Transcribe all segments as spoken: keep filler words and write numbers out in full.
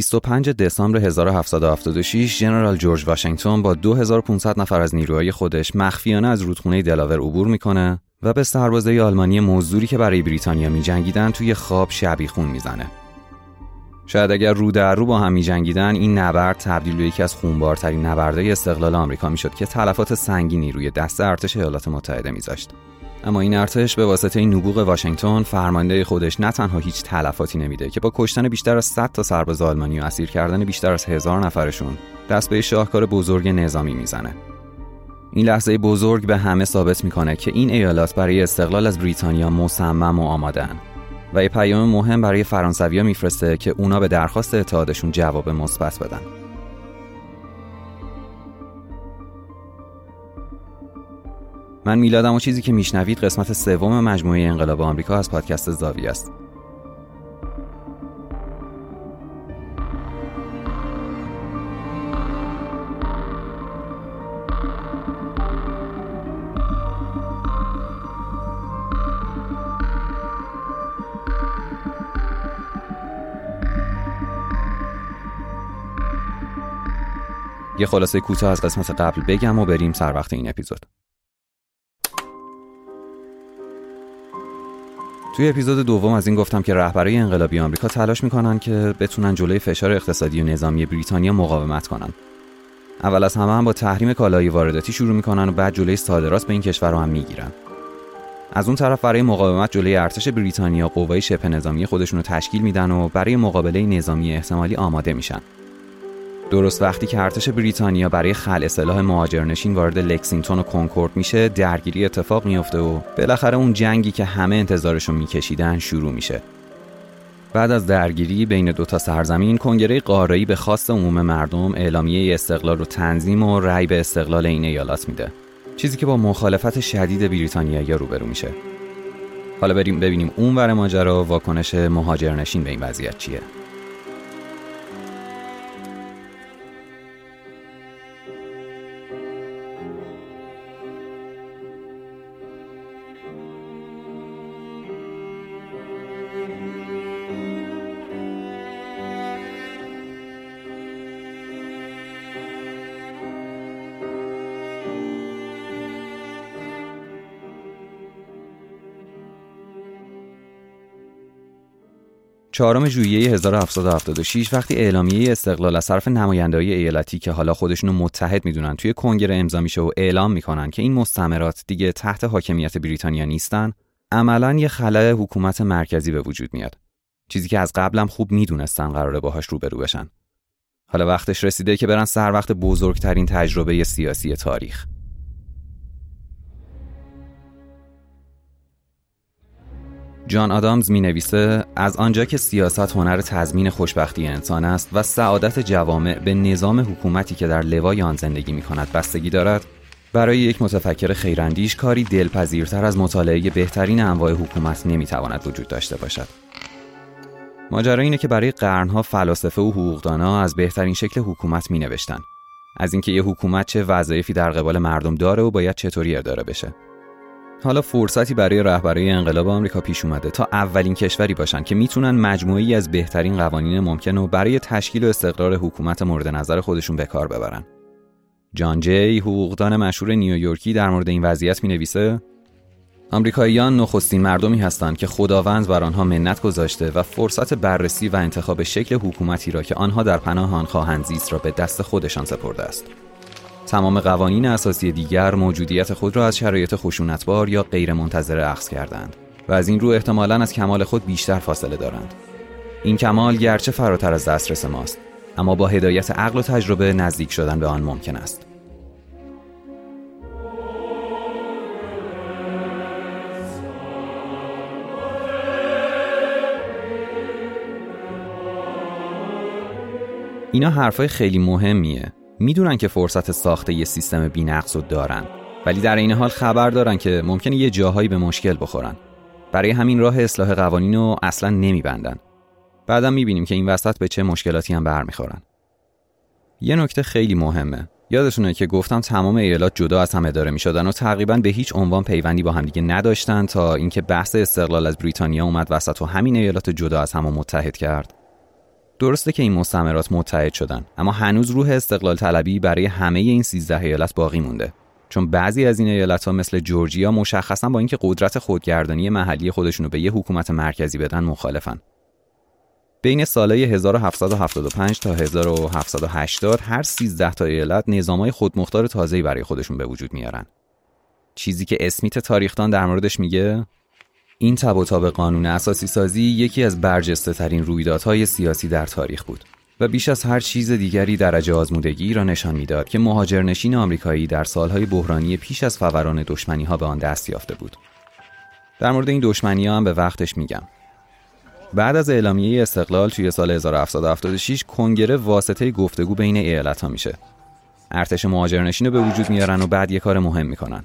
بیست و پنجم دسامبر هزار و هفتصد و هفتاد و شش ژنرال جورج واشنگتن با دو هزار و پانصد نفر از نیروهای خودش مخفیانه از رودخونه دلاور عبور میکنه و به سربازای آلمانی مزدوری که برای بریتانیا میجنگیدن توی خواب شبیخون میزنه. شاید اگر رو در رو با هم میجنگیدن، این نبرد تبدیل به یکی از خونبارترین نبردهای استقلال آمریکا میشد که تلفات سنگینی روی دست ارتش ایالات متحده میذاشت. اما این ارتش به واسطه نبوغ واشنگتن فرمانده خودش نه تنها هیچ تلفاتی نمیده که با کشتن بیشتر از صد تا سرباز آلمانی و اسیر کردن بیشتر از هزار نفرشون دست به شاهکار بزرگ نظامی میزنه. این لحظه بزرگ به همه ثابت میکنه که این ایالات برای استقلال از بریتانیا مصمم و آماده‌اند و یه پیام مهم برای فرانسویا میفرسته که اونا به درخواست اتحادشون جواب مثبت بدن. من میلادم و چیزی که میشنوید قسمت سوم مجموعه انقلاب آمریکا از پادکست زاویه است. یه خلاصه کوتاه از قسمت قبل بگم و بریم سر وقت این اپیزود. توی اپیزود دوم از این گفتم که رهبرای انقلابی آمریکا تلاش میکنن که بتونن جلوی فشار اقتصادی و نظامی بریتانیا مقاومت کنن. اول از همه هم با تحریم کالای وارداتی شروع میکنن و بعد جلوی صادرات به این کشور رو هم میگیرن. از اون طرف برای مقاومت جلوی ارتش بریتانیا قوای شبه نظامی خودشون رو تشکیل میدن و برای مقابله نظامی احتمالی آماده میشن. درست وقتی که ارتش بریتانیا برای خلع سلاح مهاجرنشین وارد لکسینگتون و کنکورد میشه، درگیری اتفاق میفته و بالاخره اون جنگی که همه انتظارشو میکشیدن شروع میشه. بعد از درگیری بین دو تا سرزمین، کنگره قاره‌ای به خواست عموم مردم اعلامیه استقلال رو تنظیم و رأی به استقلال این ایالات میده، چیزی که با مخالفت شدید بریتانیایی‌ها روبرو میشه. حالا بریم ببینیم اونور ماجرا واکنش مهاجرنشین به این وضعیت چیه. چهارم ژوئیه هزار و هفتصد و هفتاد و شش وقتی اعلامیه استقلال از طرف نماینده‌های ایالتی که حالا خودشونو متحد میدونن توی کنگره امضا میشه و اعلام میکنن که این مستعمرات دیگه تحت حاکمیت بریتانیا نیستن، عملاً یه خلأ حکومت مرکزی به وجود میاد. چیزی که از قبلم خوب میدونستن قراره باهاش روبرو بشن. حالا وقتش رسیده که برن سر وقت بزرگترین تجربه سیاسی تاریخ. جان آدامز می نویسه: از آنجا که سیاست هنر تضمین خوشبختی انسان است و سعادت جوامع به نظام حکومتی که در لوای آن زندگی می کند بستگی دارد، برای یک متفکر خیراندیش کاری دلپذیرتر از مطالعه بهترین انواع حکومت نمی تواند وجود داشته باشد. ماجرا اینه که برای قرنها فلاسفه و حقوقدانها از بهترین شکل حکومت می نوشتن، از اینکه یه حکومت چه وظایفی در قبال مردم داره و باید چطوری اداره بشه. حالا فرصتی برای رهبرای انقلاب آمریکا پیش اومده تا اولین کشوری باشن که میتونن مجموعه‌ای از بهترین قوانین ممکن رو برای تشکیل و استقرار حکومت مورد نظر خودشون به کار ببرن. جان جی، حقوقدان مشهور نیویورکی، در مورد این وضعیت می‌نویسه: آمریکاییان نخستین مردمی هستند که خداوند بر آنها منت گذاشته و فرصت بررسی و انتخاب شکل حکومتی را که آنها در پناه آن خواهند زیست را به دست خودشان سپرده است. تمام قوانین اساسی دیگر موجودیت خود را از شرایط خشونتبار یا غیرمنتظره اخذ کردند و از این رو احتمالاً از کمال خود بیشتر فاصله دارند. این کمال گرچه فراتر از دسترس ماست، اما با هدایت عقل و تجربه نزدیک شدن به آن ممکن است. اینا حرفای خیلی مهمیه. میدونن که فرصت ساخت یه سیستم بی‌نقص رو دارن، ولی در این حال خبر دارن که ممکنه یه جاهایی به مشکل بخورن. برای همین راه اصلاح قوانین رو اصلاً نمیبندن. بعدم میبینیم که این وسط به چه مشکلاتی هم برمیخورن. یه نکته خیلی مهمه. یادتونه که گفتم تمام ایالات جدا از هم اداره میشدن و تقریباً به هیچ عنوان پیوندی با هم دیگه نداشتن تا اینکه بحث استقلال از بریتانیا اومد وسط و همین ایالات جدا از هم متحد کرد. درسته که این مستعمرات متحد شدن، اما هنوز روح استقلال طلبی برای همه این سیزده ایالت باقی مونده، چون بعضی از این ایالت‌ها مثل جورجیا مشخصاً با اینکه قدرت خودگردانی محلی خودشونو به یه حکومت مرکزی بدن مخالفن. بین سالهای هزار و هفتصد و هفتاد و پنج تا هزار و هفتصد و هشتاد هر سیزده تا ایالت نظام‌های خودمختار تازه‌ای برای خودشون به وجود میارن. چیزی که اسمیت تاریخدان در موردش میگه این تب و تاب قانون اساسی سازی یکی از برجسته ترین رویدادهای سیاسی در تاریخ بود و بیش از هر چیز دیگری درجه آزمودگی را نشان میداد که مهاجرنشین آمریکایی در سالهای بحرانی پیش از فوران دشمنی‌ها به آن دست یافته بود. در مورد این دشمنی‌ها هم به وقتش میگم. بعد از اعلامیه استقلال توی سال هزار و هفتصد و هفتاد و شش کنگره واسطه گفتگو بین ایالت‌ها میشه. ارتش مهاجرنشین رو به وجود میارن و بعد یه کار مهم میکنن.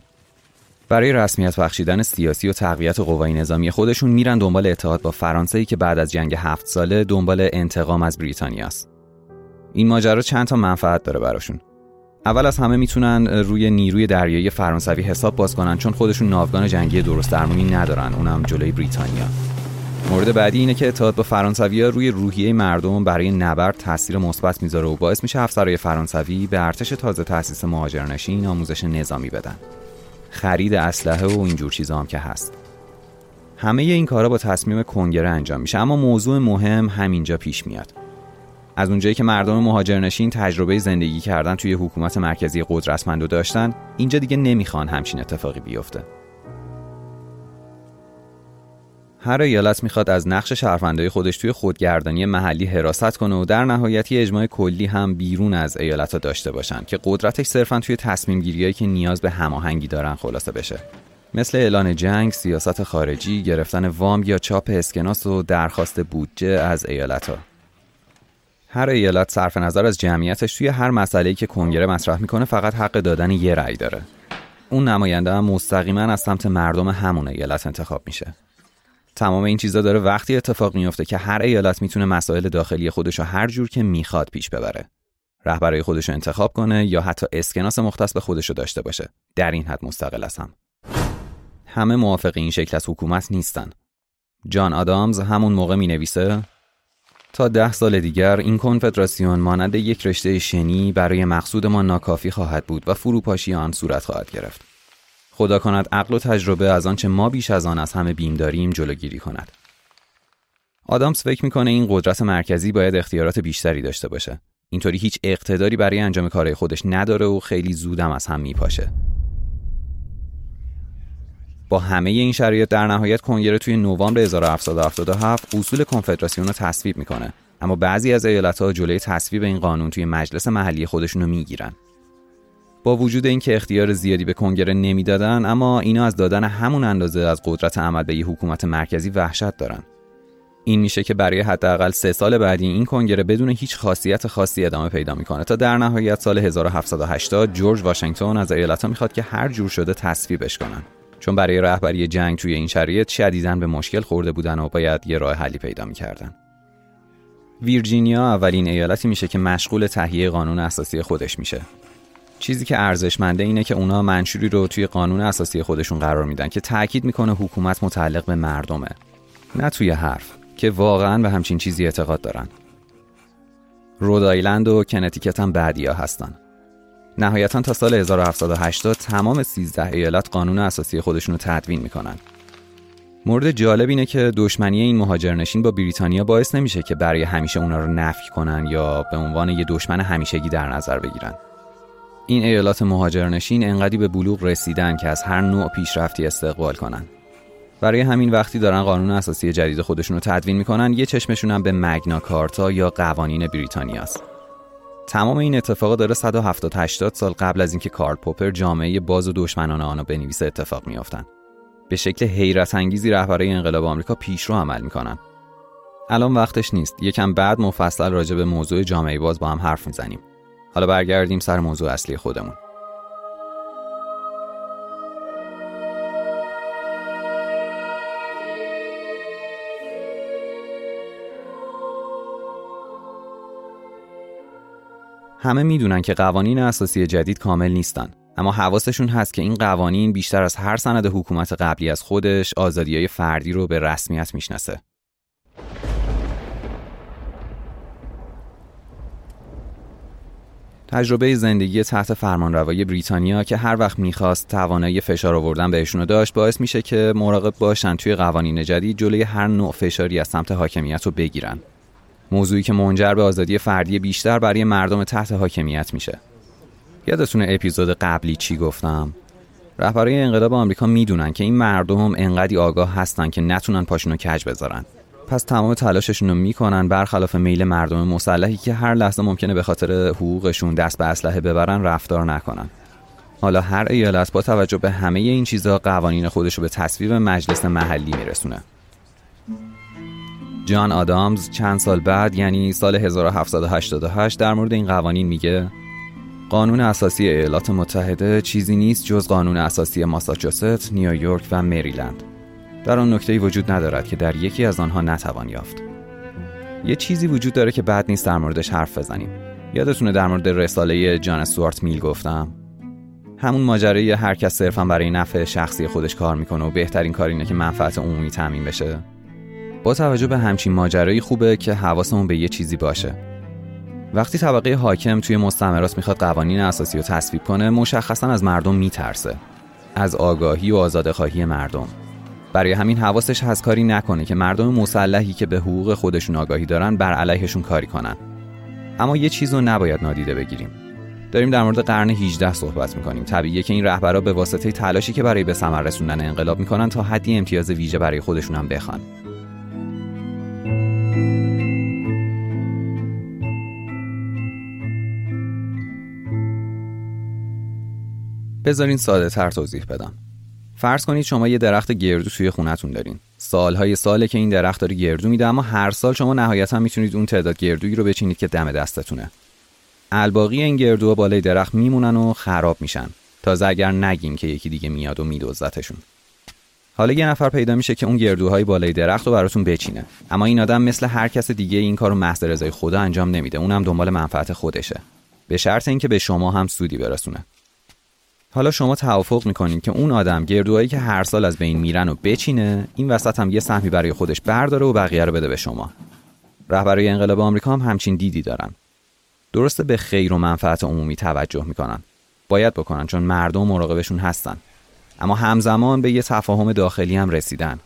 برای رسمیت بخشیدن سیاسی و تقویت قوای نظامی خودشون میرن دنبال اتحاد با فرانسه که بعد از جنگ هفت ساله دنبال انتقام از بریتانیا است. این ماجرا چند تا منفعت داره براشون. اول از همه میتونن روی نیروی دریایی فرانسوی حساب باز کنن چون خودشون ناوگان جنگی درست درمونی ندارن، اونم جلوی بریتانیا. مورد بعدی اینه که اتحاد با فرانسوی‌ها روی روحیه مردم برای نبرد تاثیر مثبت میذاره و باعث میشه افسرهای فرانسوی به ارتش تازه تأسیس مهاجرنشین آموزش نظامی بدن. خرید اسلحه و اینجور چیزا هم که هست. همه این کارا با تصمیم کنگره انجام میشه، اما موضوع مهم همینجا پیش میاد. از اونجایی که مردم مهاجرنشین تجربه زندگی کردن توی حکومت مرکزی قدرتمندو داشتن، اینجا دیگه نمیخوان همچین اتفاقی بیفته. هر ایالت میخواد از نقش شهروندای خودش توی خودگردانی محلی حراست کنه و در نهایت اجماع کلی هم بیرون از ایالت‌ها داشته باشن که قدرتش صرفاً توی تصمیم‌گیری‌هایی که نیاز به هماهنگی دارن خلاصه بشه، مثل اعلان جنگ، سیاست خارجی، گرفتن وام یا چاپ اسکناس و درخواست بودجه از ایالت‌ها. هر ایالت صرف نظر از جمعیتش توی هر مسئله‌ای که کنگره مطرح میکنه فقط حق دادن یه رأی داره. اون نماینده هم مستقیماً از سمت مردم همون ایالت انتخاب میشه. تمام این چیزا داره وقتی اتفاق میفته که هر ایالت میتونه مسائل داخلی خودشو هر جور که میخواد پیش ببره. رهبرای خودشو انتخاب کنه یا حتی اسکناس مختص به خودشو داشته باشه. در این حد مستقل از هم. همه موافق این شکل از حکومت نیستن. جان آدامز همون موقع مینویسه تا ده سال دیگر این کنفدراسیون مانند یک رشته شنی برای مقصود ما ناکافی خواهد بود و فروپاشی آن صورت خواهد گرفت. خدا کند عقل و تجربه از آنچه ما بیش از آن از همه بیم داریم جلوگیری کند. آدامز فکر میکنه این قدرت مرکزی باید اختیارات بیشتری داشته باشه. اینطوری هیچ اقتداری برای انجام کارهای خودش نداره و خیلی زودم از هم میپاشه. با همه این شرایط در نهایت کنگره توی نوامبر هزار و هفتصد و هفتاد و هفت اصول کنفدراسیون رو تصویب میکنه، اما بعضی از ایالت‌ها جلوی تصویب این قانون توی مجلس محلی خودشون رو میگیرن. با وجود اینکه اختیار زیادی به کنگره نمیدادن، اما اینا از دادن همون اندازه از قدرت عمل به یه حکومت مرکزی وحشت دارن. این میشه که برای حداقل سه سال بعدی این کنگره بدون هیچ خاصیت خاصی ادامه پیدا میکنه تا در نهایت سال هزار و هفتصد و هشتاد جورج واشنگتن از ایالت‌ها میخواد که هر جور شده تصویبش کنن، چون برای رهبری جنگ توی این شرایط شدیداً به مشکل خورده بودن و باید یه راه حلی پیدا میکردن. ویرجینیا اولین ایالتی میشه که مشغول تهیه قانون اساسی خودش میشه. چیزی که ارزشمنده اینه که اونا منشوری رو توی قانون اساسی خودشون قرار میدن که تاکید میکنه حکومت متعلق به مردمه، نه توی حرف، که واقعاً به همچین چیزی اعتقاد دارن. رودایلند و کنتیکت هم بعدیا هستن. نهایتاً تا سال هزار و هفتصد و هشتاد تمام سیزده ایالت قانون اساسی خودشون رو تدوین میکنن. مورد جالب اینه که دشمنی این مهاجرنشین با بریتانیا باعث نمیشه که برای همیشه اونا رو نفی کنن یا به عنوان یه دشمن همیشگی در نظر بگیرن. این ایالات مهاجرنشین انقدری به بلوغ رسیدن که از هر نوع پیشرفتی استقبال کنن. برای همین وقتی دارن قانون اساسی جدید خودشون رو تدوین میکنن، یه چشمشون هم به مگنا کارتا یا قوانین بریتانیاست. تمام این اتفاقا داره صد و هفتاد تا هشتاد سال قبل از اینکه کارل پوپر جامعه باز و دشمنان آن را بنویسه اتفاق میافتن. به شکل حیرت انگیزی رهبرای انقلاب آمریکا پیشرو عمل میکنن. الان وقتش نیست، یکم بعد مفصل راجع به موضوع جامعه باز با هم حرف میزنیم. حالا برگردیم سر موضوع اصلی خودمون. همه میدونن که قوانین اساسی جدید کامل نیستن، اما حواسشون هست که این قوانین بیشتر از هر سند حکومت قبلی از خودش آزادی‌های فردی رو به رسمیت میشناسه. تجربه زندگی تحت فرمانروایی بریتانیا که هر وقت میخواست توانایی فشار آوردن بهشونو داشت، باعث میشه که مراقب باشن توی قوانین جدید جلوی هر نوع فشاری از سمت حاکمیت رو بگیرن. موضوعی که منجر به آزادی فردی بیشتر برای مردم تحت حاکمیت میشه. یادتونه اپیزود قبلی چی گفتم؟ رهبرای انقلاب آمریکا میدونن که این مردم انقدی آگاه هستن که نتونن پاشونو کج بذارن. پس تمام تلاششون رو میکنن برخلاف میل مردم مسلحی که هر لحظه ممکنه به خاطر حقوقشون دست به اسلحه ببرن رفتار نکنن. حالا هر ایالت با توجه به همه این چیزا قوانین خودش رو به تصویب مجلس محلی میرسونه. جان آدامز چند سال بعد، یعنی سال هزار و هفتصد و هشتاد و هشت، در مورد این قوانین میگه: قانون اساسی ایالات متحده چیزی نیست جز قانون اساسی ماساچوست، نیویورک و مریلند. در آن نکته‌ای وجود ندارد که در یکی از آنها نتوان یافت. یه چیزی وجود داره که بد نیست در موردش حرف بزنیم. یادتونه در مورد رساله جان استوارت میل گفتم؟ همون ماجرای هر کس صرفاً برای نفع شخصی خودش کار میکنه و بهترین کار اینه که منفعت عمومی تامین بشه. با توجه به همچین ماجرایی خوبه که حواسمون به یه چیزی باشه. وقتی طبقه حاکم توی مستعمرات میخواد قوانین اساسی رو تصویب کنه، مشخصاً از مردم میترسه. از آگاهی و آزادخواهی مردم. برای همین حواسش هست کاری نکنه که مردم مسلحی که به حقوق خودشون آگاهی دارن بر علیهشون کاری کنن. اما یه چیز رو نباید نادیده بگیریم. داریم در مورد قرن هجدهم صحبت میکنیم. طبیعیه که این رهبرا به واسطه تلاشی که برای به ثمر رسوندن انقلاب میکنن تا حدی امتیاز ویژه برای خودشون هم بخوان. بذارین ساده تر توضیح بدم. فرض کنید شما یه درخت گردو توی خونتون دارین. سالهای ساله که این درخت داره گردو میده، اما هر سال شما نهایتاً میتونید اون تعداد گردویی رو بچینید که دم دستتونه. الباقی این گردوها بالای درخت میمونن و خراب میشن. تازه اگر نگیم که یکی دیگه میاد و میدزدتشون. حالا یه نفر پیدا میشه که اون گردوهای بالای درخت رو براتون بچینه. اما این آدم مثل هر کس دیگه این کارو محض رضای خدا انجام نمیده. اونم دنبال منفعت خودشه. به شرط اینکه به شما هم سودی برسونه. حالا شما توافق میکنین که اون آدم گردوهایی که هر سال از بین میرن و بچینه، این وسط هم یه سهمی برای خودش برداره و بقیه رو بده به شما. رهبرای انقلاب آمریکا هم همچین دیدی دارن. درسته به خیر و منفعت عمومی توجه میکنن. باید بکنن چون مردم مراقبشون هستن. اما همزمان به یه تفاهم داخلی هم رسیدن.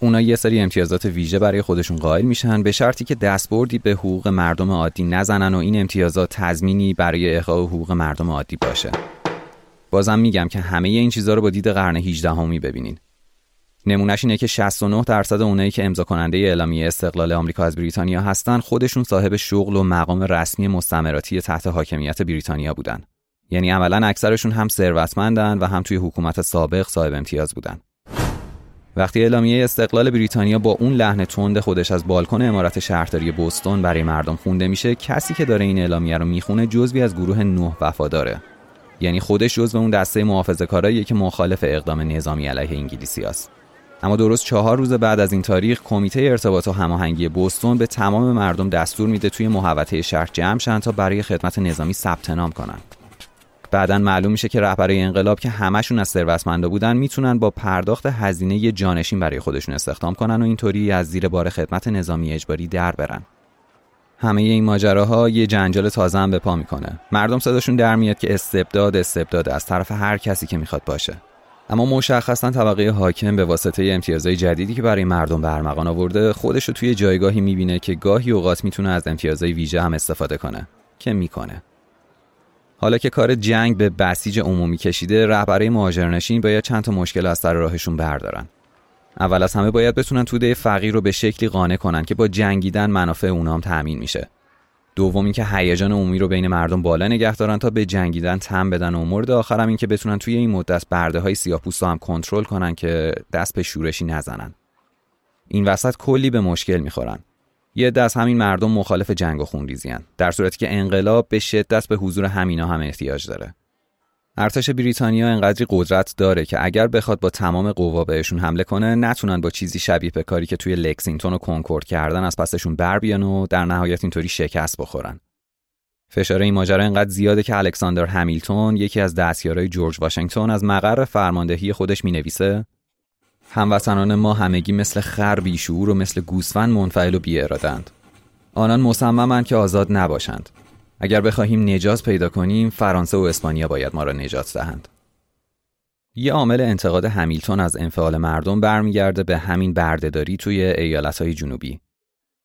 اونا یه سری امتیازات ویژه برای خودشون قائل میشن به شرطی که دستبردی به حقوق مردم عادی نزنن و این امتیازات تضمینی برای احقاق حقوق مردم عادی باشه. بازم میگم که همه این چیزا رو با دید قرن هجدهمی ببینین. نمونهش اینه که شصت و نه درصد اونایی که امضا کننده اعلامیه استقلال آمریکا از بریتانیا هستن، خودشون صاحب شغل و مقام رسمی مستعمراتی تحت حاکمیت بریتانیا بودن. یعنی عملاً اکثرشون هم ثروتمندن و هم توی حکومت سابق صاحب امتیاز بودن. وقتی اعلامیه استقلال بریتانیا با اون لحن تند خودش از بالکن عمارت شهرداری بوستون برای مردم خونده میشه، کسی که داره این اعلامیه رو میخونه جزئی از گروه نه وفاداره. یعنی خودش جزو اون دسته محافظه‌کاراییه که مخالف اقدام نظامی علیه انگلیسیاست. اما درست چهار روز بعد از این تاریخ، کمیته ارتباط و هماهنگی بوستون به تمام مردم دستور میده توی محوطه شهر جمع شن تا برای خدمت نظامی ثبت نام کنن. بعداً معلوم میشه که رهبرای انقلاب که همشون از ثروتمندا بودن، میتونن با پرداخت هزینه یه جانشین برای خودشون استخدام کنن و اینطوری از زیر بار خدمت نظامی اجباری در برن. همه این ماجراها یه جنجال تازه هم به پا میکنه. مردم صداشون در میاد که استبداد استبداد از طرف هر کسی که میخواد باشه. اما مشخصاً طبقه حاکم به واسطه امتیازهای جدیدی که برای مردم به ارمغان آورده، خودش رو توی جایگاهی میبینه که گاهی اوقات میتونه از امتیازهای ویژه هم استفاده کنه، که میکنه. حالا که کار جنگ به بسیج عمومی کشیده، رهبرای مهاجرنشین باید چند تا مشکل از سر راهشون بردارن. اول از همه باید بتونن توده فقیر رو به شکلی قانع کنن که با جنگیدن منافع اونا هم تأمین میشه. دوم این که هیجان عمومی رو بین مردم بالا نگه دارن تا به جنگیدن تن بدن، و مورد آخر هم این که بتونن توی این مدت برده‌های سیاه‌پوستا هم کنترل کنن که دست به شورشی نزنن. این وسط کلی به مشکل میخورن. یه دست همین مردم مخالف جنگ و خونریزی ان، در صورتی که انقلاب به شدت به حضور همینا هم احتیاج داره. ارتش بریتانیا انقدری قدرت داره که اگر بخواد با تمام قوا بهشون حمله کنه، نتونن با چیزی شبیه به کاری که توی لکسینگتون و کنکورد کردن از پسشون بر بیان و در نهایت اینطوری شکست بخورن. فشار این ماجرا انقدر زیاده که الکساندر همیلتون، یکی از دستیارای جورج واشنگتن، از مقر فرماندهی خودش مینویسه: هموطنان ما همگی مثل خر بیشعور و مثل گوسفند منفعل و بی‌اراده‌اند. آنان مصممند که آزاد نباشند. اگر بخواهیم نجات پیدا کنیم، فرانسه و اسپانیا باید ما را نجات دهند. یه عامل انتقاد همیلتون از انفعال مردم برمیگرده به همین بردهداری توی ایالت‌های جنوبی.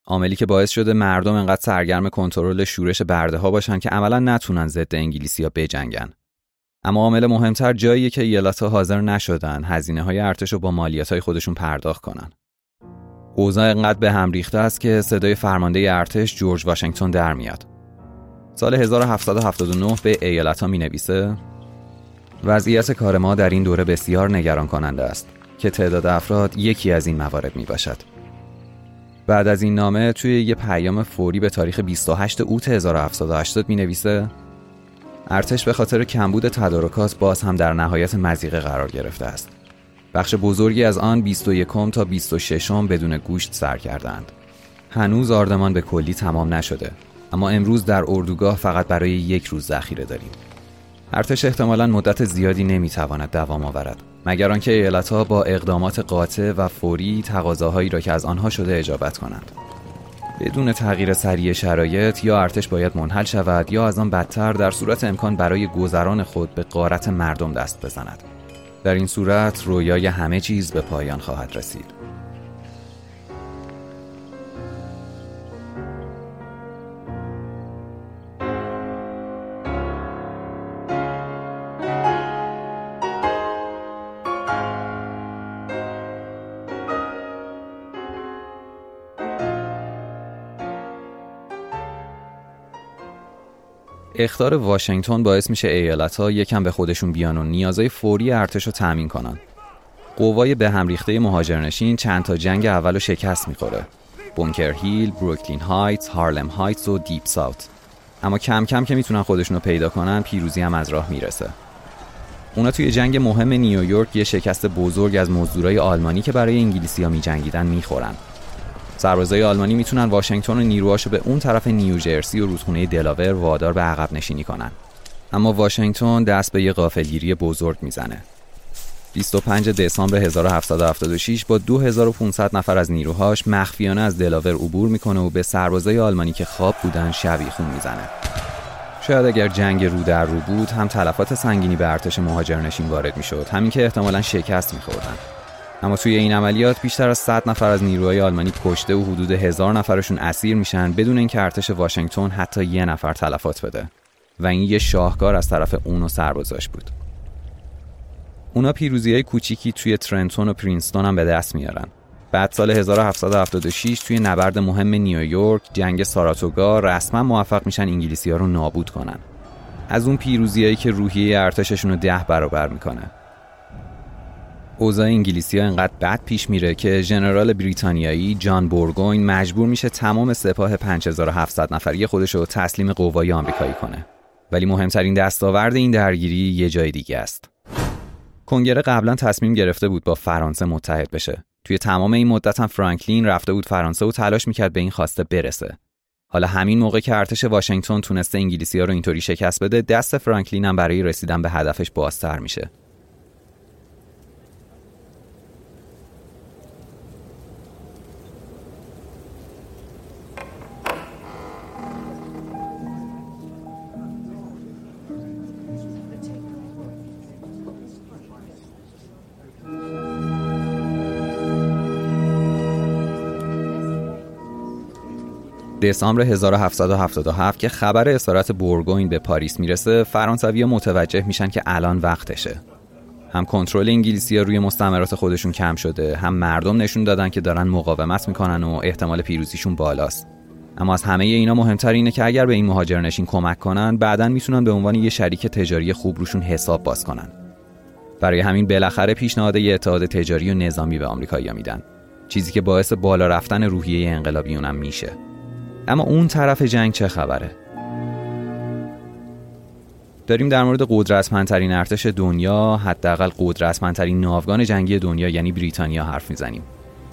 عاملی که باعث شده مردم انقدر سرگرم کنترل شورش برده‌ها باشن که عملاً نتونن ضد انگلیسی‌ها بجنگن. اما عامل مهمتر جاییه که ایالت‌ها حاضر نشدن هزینه‌های ارتش رو با مالیات‌های خودشون پرداخت کنن. اوضاع انقدر به هم ریخته است که صدای فرمانده ارتش جورج واشنگتن در میاد. سال هزار و هفتصد و هفتاد و نه به ایالت‌ها می‌نویسه: وضعیت کار ما در این دوره بسیار نگران کننده است که تعداد افراد یکی از این موارد می باشد. بعد از این نامه توی یه پیام فوری به تاریخ بیست و هشتم اوت هزار و هفتصد و هشتاد می نویسه: ارتش به خاطر کمبود تدارکات باز هم در نهایت مضیقه قرار گرفته است. بخش بزرگی از آن بیست و یکم تا بیست و ششم بدون گوشت سر کردند. هنوز آردمان به کلی تمام نشده، اما امروز در اردوگاه فقط برای یک روز ذخیره داریم. ارتش احتمالاً مدت زیادی نمیتواند دوام آورد، مگر آنکه ایالت‌ها با اقدامات قاطع و فوری تقاضاهایی را که از آنها شده اجابت کنند. بدون تغییر سریع شرایط، یا ارتش باید منحل شود یا از آن بدتر در صورت امکان برای گذران خود به غارت مردم دست بزند. در این صورت رویای همه چیز به پایان خواهد رسید. اخطار واشنگتن باعث میشه ایالت‌ها یکم به خودشون بیان و نیازهای فوری ارتش رو تامین کنن. قوای به هم ریخته مهاجرنشین چند تا جنگ اولو شکست میخوره: بونکر هیل، بروکلین هایتس، هارلم هایتس و دیپ ساوت. اما کم کم که میتونن خودشون رو پیدا کنن، پیروزی هم از راه میرسه. اونا توی جنگ مهم نیویورک یه شکست بزرگ از مزدورای آلمانی که برای انگلیسی‌ها میجنگیدن میخورن. سربازای آلمانی میتونن واشنگتن و نیروهاشو به اون طرف نیوجرسی و رودخونه دلاور وادار به عقب نشینی کنن، اما واشنگتن دست به یه غافلگیری بزرگ میزنه. بیست و پنجم دسامبر هزار و هفتصد و هفتاد و شش با دو هزار و پانصد نفر از نیروهاش مخفیانه از دلاور عبور میکنه و به سربازای آلمانی که خواب بودن شبیخون میزنه. شاید اگر جنگ رو در رو بود، هم تلفات سنگینی به ارتش مهاجرنشین وارد میشد، همین که احتمالاً شکست میخوردن. اما توی این عملیات بیشتر از صد نفر از نیروهای آلمانی کشته و حدود هزار نفرشون اسیر میشن بدون اینکه ارتش واشنگتن حتی یه نفر تلفات بده، و این یه شاهکار از طرف اون و سربازاش بود. اونا پیروزی‌های کوچیکی توی ترنتون و پرینستون هم به دست میارن. بعد سال هزار و هفتصد و هفتاد و شش توی نبرد مهم نیویورک، جنگ ساراتوگا، رسما موفق میشن انگلیسی‌ها رو نابود کنن. از اون پیروزی‌هایی که روحیه ارتششون رو ده برابر میکنه. اوضاع انگلیسی‌ها انقدر بد پیش میره که جنرال بریتانیایی جان بورگوین مجبور میشه تمام سپاه پنج هزار و هفتصد نفری خودش رو تسلیم قوای آمریکایی کنه. ولی مهمترین دستاورد این درگیری یه جای دیگه است. کنگره قبلا تصمیم گرفته بود با فرانسه متحد بشه. توی تمام این مدت هم فرانکلین رفته بود فرانسه و تلاش میکرد به این خواسته برسه. حالا همین موقع که ارتش واشنگتن تونسته انگلیسی‌ها رو اینطوری شکست بده، دست فرانکلین هم برای رسیدن به هدفش بازتر میشه. دسامبر هزار و هفتصد و هفتاد و هفت که خبر اسارت بورگوین به پاریس میرسه، فرانسوی‌ها متوجه میشن که الان وقتشه. هم کنترل انگلیسی‌ها روی مستعمرات خودشون کم شده، هم مردم نشون دادن که دارن مقاومت میکنن و احتمال پیروزیشون بالاست. اما از همه اینا مهمتر اینه که اگر به این مهاجرنشین کمک کنن، بعداً میتونن به عنوان یه شریک تجاری خوب روشون حساب باز کنن. برای همین بالاخره پیشنهاد اتحاد تجاری و نظامی به آمریکایی‌ها میدن، چیزی که باعث بالا رفتن روحیه انقلابیونم میشه. اما اون طرف جنگ چه خبره؟ داریم در مورد قدرتمندترین ارتش دنیا، حداقل قدرتمندترین ناوگان جنگی دنیا، یعنی بریتانیا حرف میزنیم.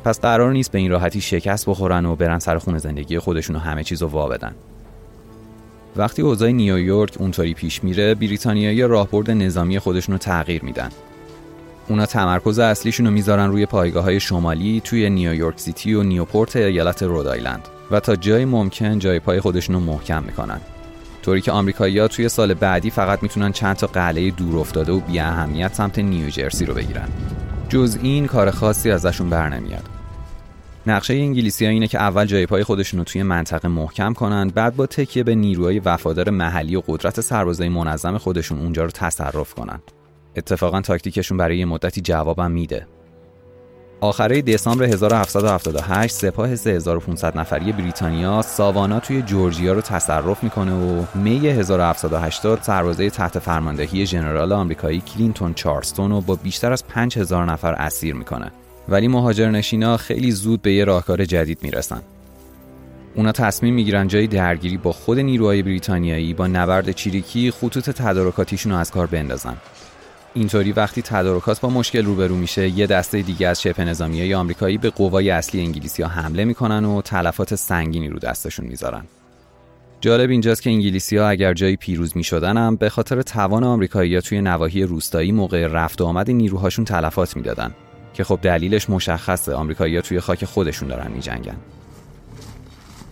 پس قرار نیست به این راحتی شکست بخورن و برن سر خون زندگی خودشون و همه چیزو وا بدن. وقتی اوضاع نیویورک اونطوری پیش میره، بریتانیایی راهبرد نظامی خودشونو تغییر میدن. اونا تمرکز اصلیشون رو میذارن روی پایگاه‌های شمالی توی نیویورک سیتی و نیوپورت ایالت رودآیلند و تا جای ممکن جای پای خودشون رو محکم میکنن. طوری که آمریکایی‌ها توی سال بعدی فقط میتونن چند تا قلعه دور افتاده و بی اهمیت سمت نیوجرسی رو بگیرن. جز این کار خاصی ازشون برنمیاد. نقشه انگلیسی‌ها اینه که اول جای پای خودشون رو توی منطقه محکم کنن، بعد با تکیه به نیروهای وفادار محلی و قدرت سربازای منظم خودشون اونجا رو تصرف کنن. اتفاقا تاکتیکشون برای یه مدتی جوابم میده. آخره دسامبر هزار و هفتصد و هفتاد و هشت سپاه سه هزار و پانصد نفری بریتانیا ساوانا توی جورجیا رو تصرف میکنه و می هزار و هفتصد و هشتاد سربازای تحت فرماندهی ژنرال آمریکایی کلینتون چارلستون رو با بیشتر از پنج هزار نفر اسیر میکنه. ولی مهاجرنشینا خیلی زود به یه راهکار جدید میرسن. اونا تصمیم میگیرن جای درگیری با خود نیروهای بریتانیایی با نبرد چیریکی خطوط تدارکاتیشون رو از کار بندازن. اینطوری وقتی تدارکات با مشکل روبرو میشه، یه دسته دیگه از شبه نظامیای آمریکایی به قوای اصلی انگلیسی‌ها حمله میکنن و تلفات سنگینی رو دستشون میذارن. جالب اینجاست که انگلیسی‌ها اگر جایی پیروز میشدن هم به خاطر توان آمریکایی‌ها توی نواحی روستایی موقع رفت و آمد نیروهاشون تلفات میدادن، که خب دلیلش مشخصه، آمریکایی‌ها توی خاک خودشون دارن میجنگن.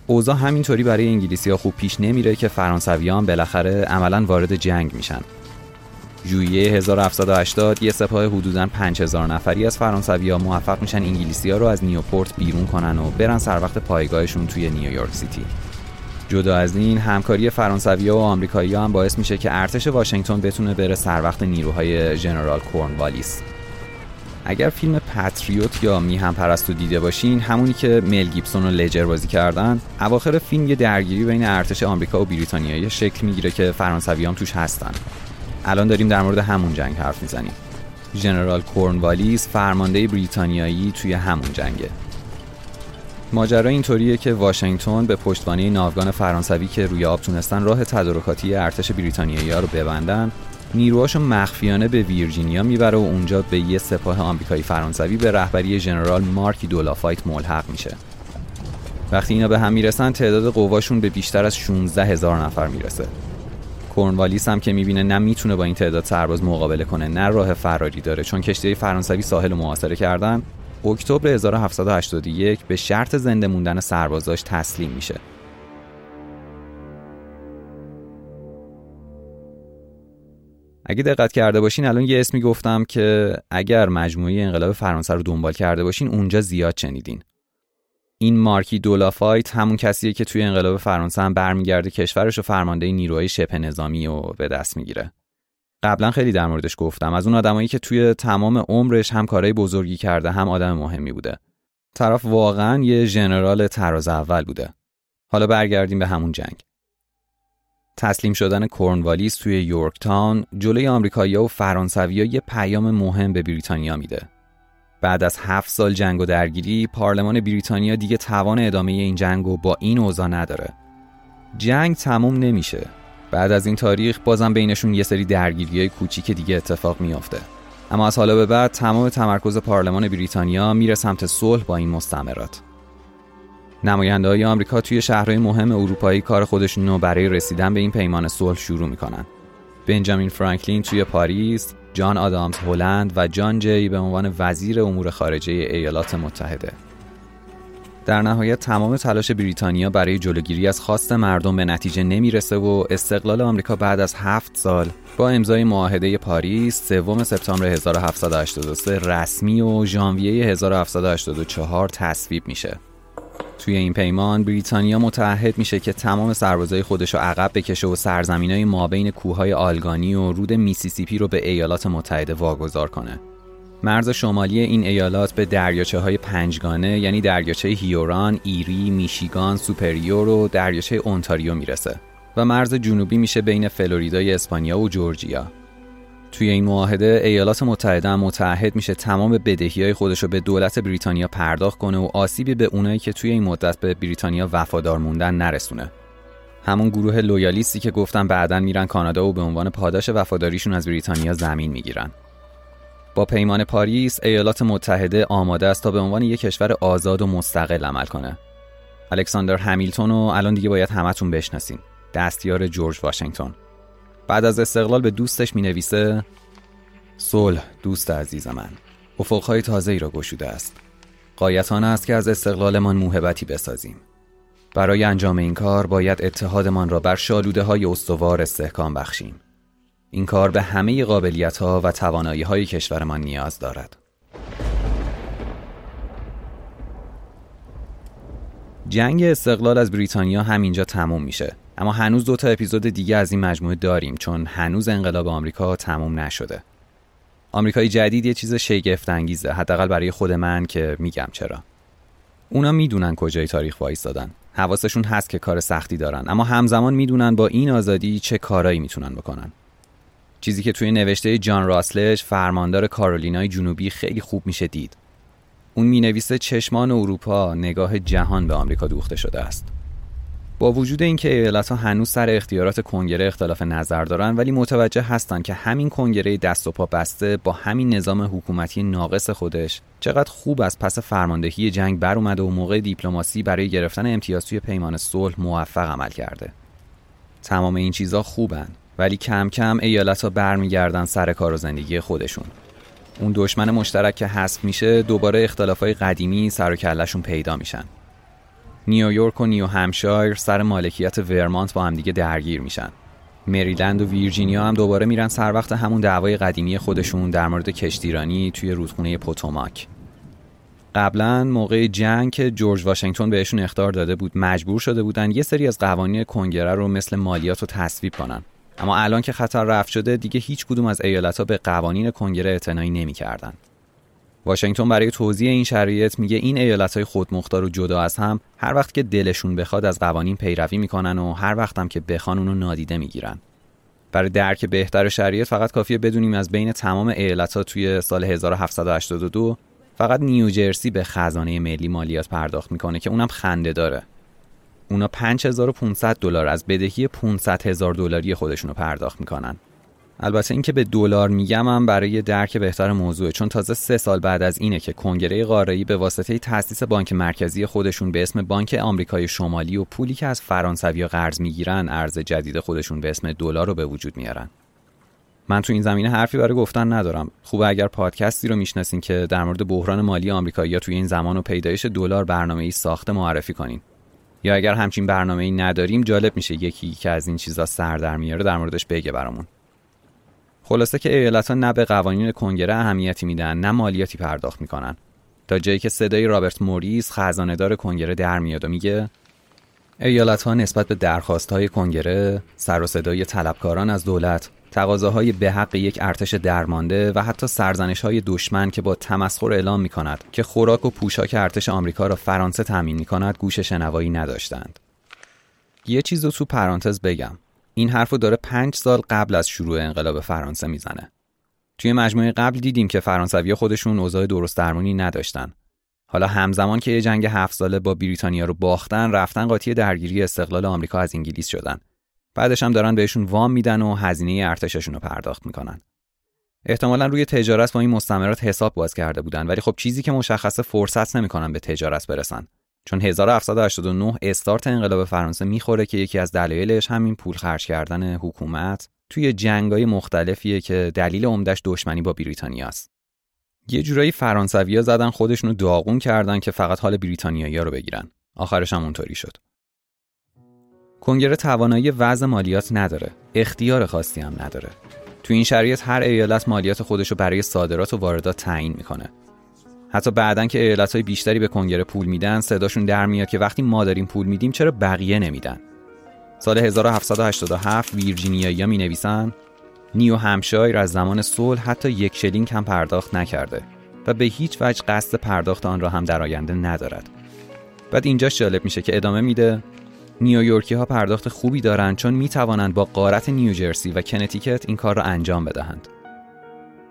اوضاع همینطوری برای انگلیسی‌ها خوب پیش نمیره که فرانسوی‌ها هم بالاخره عملاً وارد جنگ میشن. ژوئیه هزار و هفتصد و هشتاد یه سپاه حدوداً پنج هزار نفری از فرانسوی‌ها موفق میشن انگلیسی‌ها رو از نیوپورت بیرون کنن و برن سر وقت پایگاهشون توی نیویورک سیتی. جدا از این، همکاری فرانسوی‌ها و آمریکایی‌ها هم باعث میشه که ارتش واشنگتن بتونه بره سر وقت نیروهای جنرال کورنوالیس. اگر فیلم پاتریوت یا میهم پرستو دیده باشین، همونی که مل گیبسون و لجر بازی کردن، اواخر فیلم یه درگیری بین ارتش آمریکا و بریتانیا شکل میگیره که فرانسوی‌ها توش هستن. الان داریم در مورد همون جنگ حرف میزنیم. جنرال کورنوالیس فرمانده بریتانیایی توی همون جنگه. ماجرا اینطوریه که واشنگتن به پشتوانه ناوگان فرانسوی که روی آب تونستن راه تدارکاتی ارتش بریتانیایی‌ها رو ببندن، نیروهاشو مخفیانه به ویرجینیا میبره و اونجا به یه سپاه آمریکایی فرانسوی به رهبری ژنرال مارکی دولافایت ملحق میشه. وقتی اینا به هم میرسن، تعداد قواشون به بیشتر از شانزده هزار نفر میرسه. کورنوالیس هم که میبینه نه میتونه با این تعداد سرباز مقابله کنه، نه راه فراری داره، چون کشتی فرانسوی ساحل محاصره کردن، اکتبر هزار و هفتصد و هشتاد و یک به شرط زنده موندن سربازاش تسلیم میشه. اگه دقت کرده باشین، الان یه اسمی گفتم که اگر مجموعه انقلاب فرانسه رو دنبال کرده باشین اونجا زیاد شنیدین. این مارکی دولافایت همون کسیه که توی انقلاب فرانسه هم برمیگرده کشورش و فرمانده نیروهای شبه نظامی رو به دست میگیره. قبلا خیلی در موردش گفتم، از اون آدمایی که توی تمام عمرش هم کارهای بزرگی کرده، هم آدم مهمی بوده. طرف واقعاً یه ژنرال طراز اول بوده. حالا برگردیم به همون جنگ. تسلیم شدن کورنوالیس توی یورک تاون جلوی آمریکایی‌ها و فرانسوی‌ها یه پیام مهم به بریتانیا میده. بعد از هفت سال جنگ و درگیری، پارلمان بریتانیا دیگه توان ادامه این جنگ رو با این اوضاع نداره. جنگ تموم نمیشه. بعد از این تاریخ بازم بینشون یه سری درگیری‌های کوچیک دیگه اتفاق میافته. اما از حالا به بعد تمام تمرکز پارلمان بریتانیا میره سمت صلح با این مستعمرات. نماینده‌های آمریکا توی شهرهای مهم اروپایی کار خودشون رو برای رسیدن به این پیمان صلح شروع می‌کنن. بنجامین فرانکلین توی پاریس، جان آدامز هلند و جان جی به عنوان وزیر امور خارجه ایالات متحده. در نهایت تمام تلاش بریتانیا برای جلوگیری از خواست مردم به نتیجه نمیرسه و استقلال آمریکا بعد از هفت سال با امضای معاهده پاریس سوم سپتامبر هزار و هفتصد و هشتاد و سه رسمی و ژانویه هزار و هفتصد و هشتاد و چهار تصویب میشه. توی این پیمان بریتانیا متعهد میشه که تمام سربازای خودش رو عقب بکشه و سرزمینای مابین کوههای آلگانی و رود میسیسیپی رو به ایالات متحده واگذار کنه. مرز شمالی این ایالات به دریاچه‌های پنجگانه، یعنی دریاچه هیوران، ایری، میشیگان، سوپریور و دریاچه اونتاریو میرسه و مرز جنوبی میشه بین فلوریدای اسپانیا و جورجیا. توی این معاهده ایالات متحده هم متعهد میشه تمام بدهی‌های خودش رو به دولت بریتانیا پرداخت کنه و آسیبی به اونایی که توی این مدت به بریتانیا وفادار موندن نرسونه. همون گروه لویالیستی که گفتم بعداً میرن کانادا و به عنوان پاداش وفاداریشون از بریتانیا زمین میگیرن. با پیمان پاریس ایالات متحده آماده است تا به عنوان یک کشور آزاد و مستقل عمل کنه. الکساندر همیلتون رو الان دیگه باید همتون بشناسین. دستیار جورج واشنگتن. بعد از استقلال به دوستش می نویسه: صلح دوست عزیز من، افقهای تازه‌ای را گشوده است. غایتان است که از استقلالمان موهبتی بسازیم. برای انجام این کار باید اتحادمان را بر شالوده‌های استوار استحکام بخشیم. این کار به همه قابلیت‌ها و توانایی‌های کشورمان نیاز دارد. جنگ استقلال از بریتانیا همینجا تموم میشه، اما هنوز دو تا اپیزود دیگه از این مجموعه داریم، چون هنوز انقلاب آمریکا تموم نشده. آمریکای جدید یه چیز شگفت انگیزه، حداقل برای خود من که میگم چرا. اونا میدونن کجای تاریخ وایسادن، حواسشون هست که کار سختی دارن، اما همزمان میدونن با این آزادی چه کارایی میتونن بکنن. چیزی که توی نوشته جان راسلش، فرماندار کارولینای جنوبی، خیلی خوب میشه دید. اون مینویسه چشمان اروپا، نگاه جهان به آمریکا دوخته شده است. با وجود اینکه ایالت‌ها هنوز سر اختیارات کنگره اختلاف نظر دارن، ولی متوجه هستن که همین کنگره دست و پا بسته با همین نظام حکومتی ناقص خودش چقدر خوب از پس فرماندهی جنگ بر اومده و موقع دیپلماسی برای گرفتن امتیاز توی پیمان صلح موفق عمل کرده. تمام این چیزا خوبن، ولی کم کم ایالت‌ها برمیگردن سر کار و زندگی خودشون. اون دشمن مشترک که حذف میشه، دوباره اختلافای قدیمی سر و کله‌شون پیدا میشن. نیویورک و نیو همشایر سر مالکیت ورمانت با هم دیگه درگیر میشن. مریلند و ویرجینیا هم دوباره میرن سر وقت همون دعوای قدیمی خودشون در مورد کشتیرانی توی رودخونه پوتوماک. قبلا موقع جنگ که جورج واشنگتن بهشون اخطار داده بود، مجبور شده بودن یه سری از قوانین کنگره رو مثل مالیات رو تصویب کنن. اما الان که خطر رفع شده، دیگه هیچ کدوم از ایالت‌ها به قوانین کنگره اعتنایی نمی‌کردن. واشنگتن برای توضیح این شرایط میگه این ایالت‌های خودمختار و جدا از هم هر وقت که دلشون بخواد از قوانین پیروی میکنن و هر وقت هم که بخوان اونو نادیده میگیرن. برای درک بهتر شرایط فقط کافیه بدونیم از بین تمام ایالت‌ها توی سال هزار و هفتصد و هشتاد و دو فقط نیوجرسی به خزانه ملی مالیات پرداخت میکنه که اونم خنده داره. اونا پنج هزار و پانصد دلار از بدهی پانصد هزار دلاری خودشونو پرداخت میکنن. البته این که به دلار میگم هم برای درک بهتر موضوعه، چون تازه سه سال بعد از اینه که کنگره قاره‌ای به واسطه تأسیس بانک مرکزی خودشون به اسم بانک آمریکای شمالی و پولی که از فرانسویا قرض میگیرن، ارز جدید خودشون به اسم دلار رو به وجود میارن. من تو این زمینه حرفی برای گفتن ندارم. خوبه اگر پادکستی رو میشناسین که در مورد بحران مالی آمریکایی‌ها توی این زمان و پیدایش دلار برنامه‌ای ساخته معرفی کنین. یا اگر همچین برنامه‌ای نداریم، جالب میشه یکی که از این چیزا سر در میاره در موردش بگه برامون. خلاصه که ایالت‌ها نه به قوانین کنگره اهمیتی میدن، نه مالیاتی پرداخت میکنن. تا جایی که صدای رابرت موریس، خزانه‌دار کنگره، در میاد و میگه ایالت‌ها نسبت به درخواست‌های کنگره، سر و صدای طلبکاران از دولت، تقاضاهای به حق یک ارتش درمانده و حتی سرزنش‌های دشمن که با تمسخر اعلام می‌کند که خوراک و پوشاک ارتش آمریکا را فرانسه تامین می‌کند، گوش شنوایی نداشتند. یه چیز رو تو پرانتز بگم. این حرفو داره پنج سال قبل از شروع انقلاب فرانسه میزنه. توی مجموعه قبل دیدیم که فرانسویا خودشون اوضاع درست درمانی نداشتن. حالا همزمان که یه جنگ هفت ساله با بریتانیا رو باختن، رفتن قاطی درگیری استقلال آمریکا از انگلیس شدن. بعدش هم دارن بهشون وام میدن و هزینه ارتششون رو پرداخت میکنن. احتمالاً روی تجارت با این مستعمرات حساب باز کرده بودن، ولی خب چیزی که مشخصه فرصت نمیکنن به تجارت برسن. چون هزار و هفتصد و هشتاد و نه استارت انقلاب فرانسه میخوره که یکی از دلایلش همین پول خرج کردن حکومت توی جنگ‌های مختلفیه که دلیل عمدش دشمنی با بریتانیاست. یه جورایی فرانسویا زدن خودشونو داغون کردن که فقط حال بریتانیایی‌ها رو بگیرن. آخرش هم اونطوری شد. کنگره توانایی وضع مالیات نداره، اختیار خاصی هم نداره. تو این شرایط هر ایالت مالیات خودشو برای صادرات و واردات تعیین میکنه. حتی بعدن که ایالت‌های بیشتری به کنگره پول میدن، صداشون در میاد که وقتی ما داریم پول میدیم چرا بقیه نمیدن. سال هزار و هفتصد و هشتاد و هفت ویرجینیایی‌ها مینویسن نیو همشایر از زمان صلح حتی یک شلینگ هم پرداخت نکرده و به هیچ وجه قصد پرداخت آن را هم در آینده ندارد. بعد اینجاش جالب میشه که ادامه میده نیویورکی‌ها پرداخت خوبی دارند، چون میتوانند با غارت نیوجرسی و کنتیکت این کار را انجام بدهند.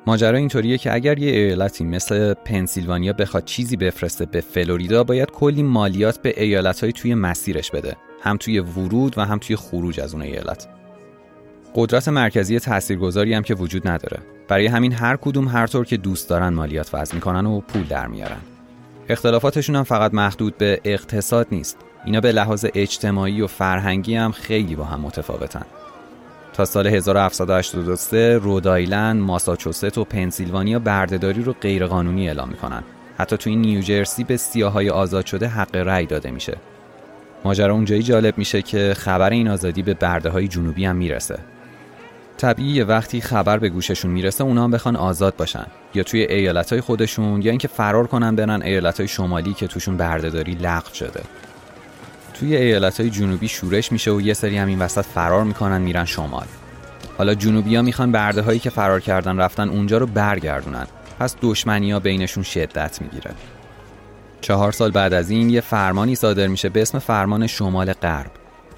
ماجرا اینطوریه که اگر یه ایالتی مثل پنسیلوانیا بخواد چیزی بفرسته به فلوریدا، باید کلی مالیات به ایالت‌های توی مسیرش بده، هم توی ورود و هم توی خروج از اون ایالت. قدرت مرکزی تاثیرگذاری هم که وجود نداره. برای همین هر کدوم هر طور که دوست دارن مالیات وضع می‌کنن و پول در میارن. اختلافاتشون هم فقط محدود به اقتصاد نیست. اینا به لحاظ اجتماعی و فرهنگی هم خیلی با هم متفاوتن. تا سال هزار و هفتصد و هشتاد و سه رودآیلند، ماساچوست و پنسیلوانیا بردهداری رو غیرقانونی اعلام می‌کنن. حتی توی نیوجرسی به سیاهای آزاد شده حق رأی داده میشه. ماجرا اونجایی جالب میشه که خبر این آزادی به برده‌های جنوبی هم میرسه. طبیعیه وقتی خبر به گوششون میرسه اونا هم بخوان آزاد باشن، یا توی ایالت‌های خودشون یا اینکه فرار کنن برن ایالت‌های شمالی که توشون بردهداری لغو شده. توی ایالت‌های جنوبی شورش میشه و یه سری هم این وسط فرار میکنن میرن شمال. حالا جنوبی‌ها میخوان برده‌هایی که فرار کردن رفتن اونجا رو برگردونن. پس دشمنی‌ها بینشون شدت میگیره. چهار سال بعد از این یه فرمانی صادر میشه به اسم فرمان شمال غرب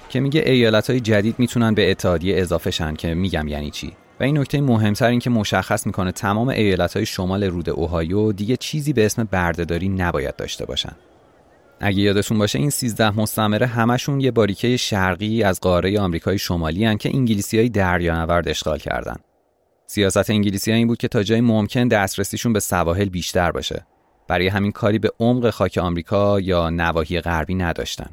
که میگه ایالت‌های جدید میتونن به اتحادیه اضافه شن، که میگم یعنی چی. و این نکته مهمتر این که مشخص میکنه تمام ایالت‌های شمال رود اوهایو دیگه چیزی به اسم بردهداری نباید داشته باشن. اگه یادتون باشه این سیزده مستعمره همشون یه باریکه شرقی از قاره آمریکای شمالی ان که انگلیسیای دریانورد اشغال کردن. سیاست انگلیسی‌ها این بود که تا جای ممکن دسترسیشون به سواحل بیشتر باشه. برای همین کاری به عمق خاک آمریکا یا نواحی غربی نداشتن.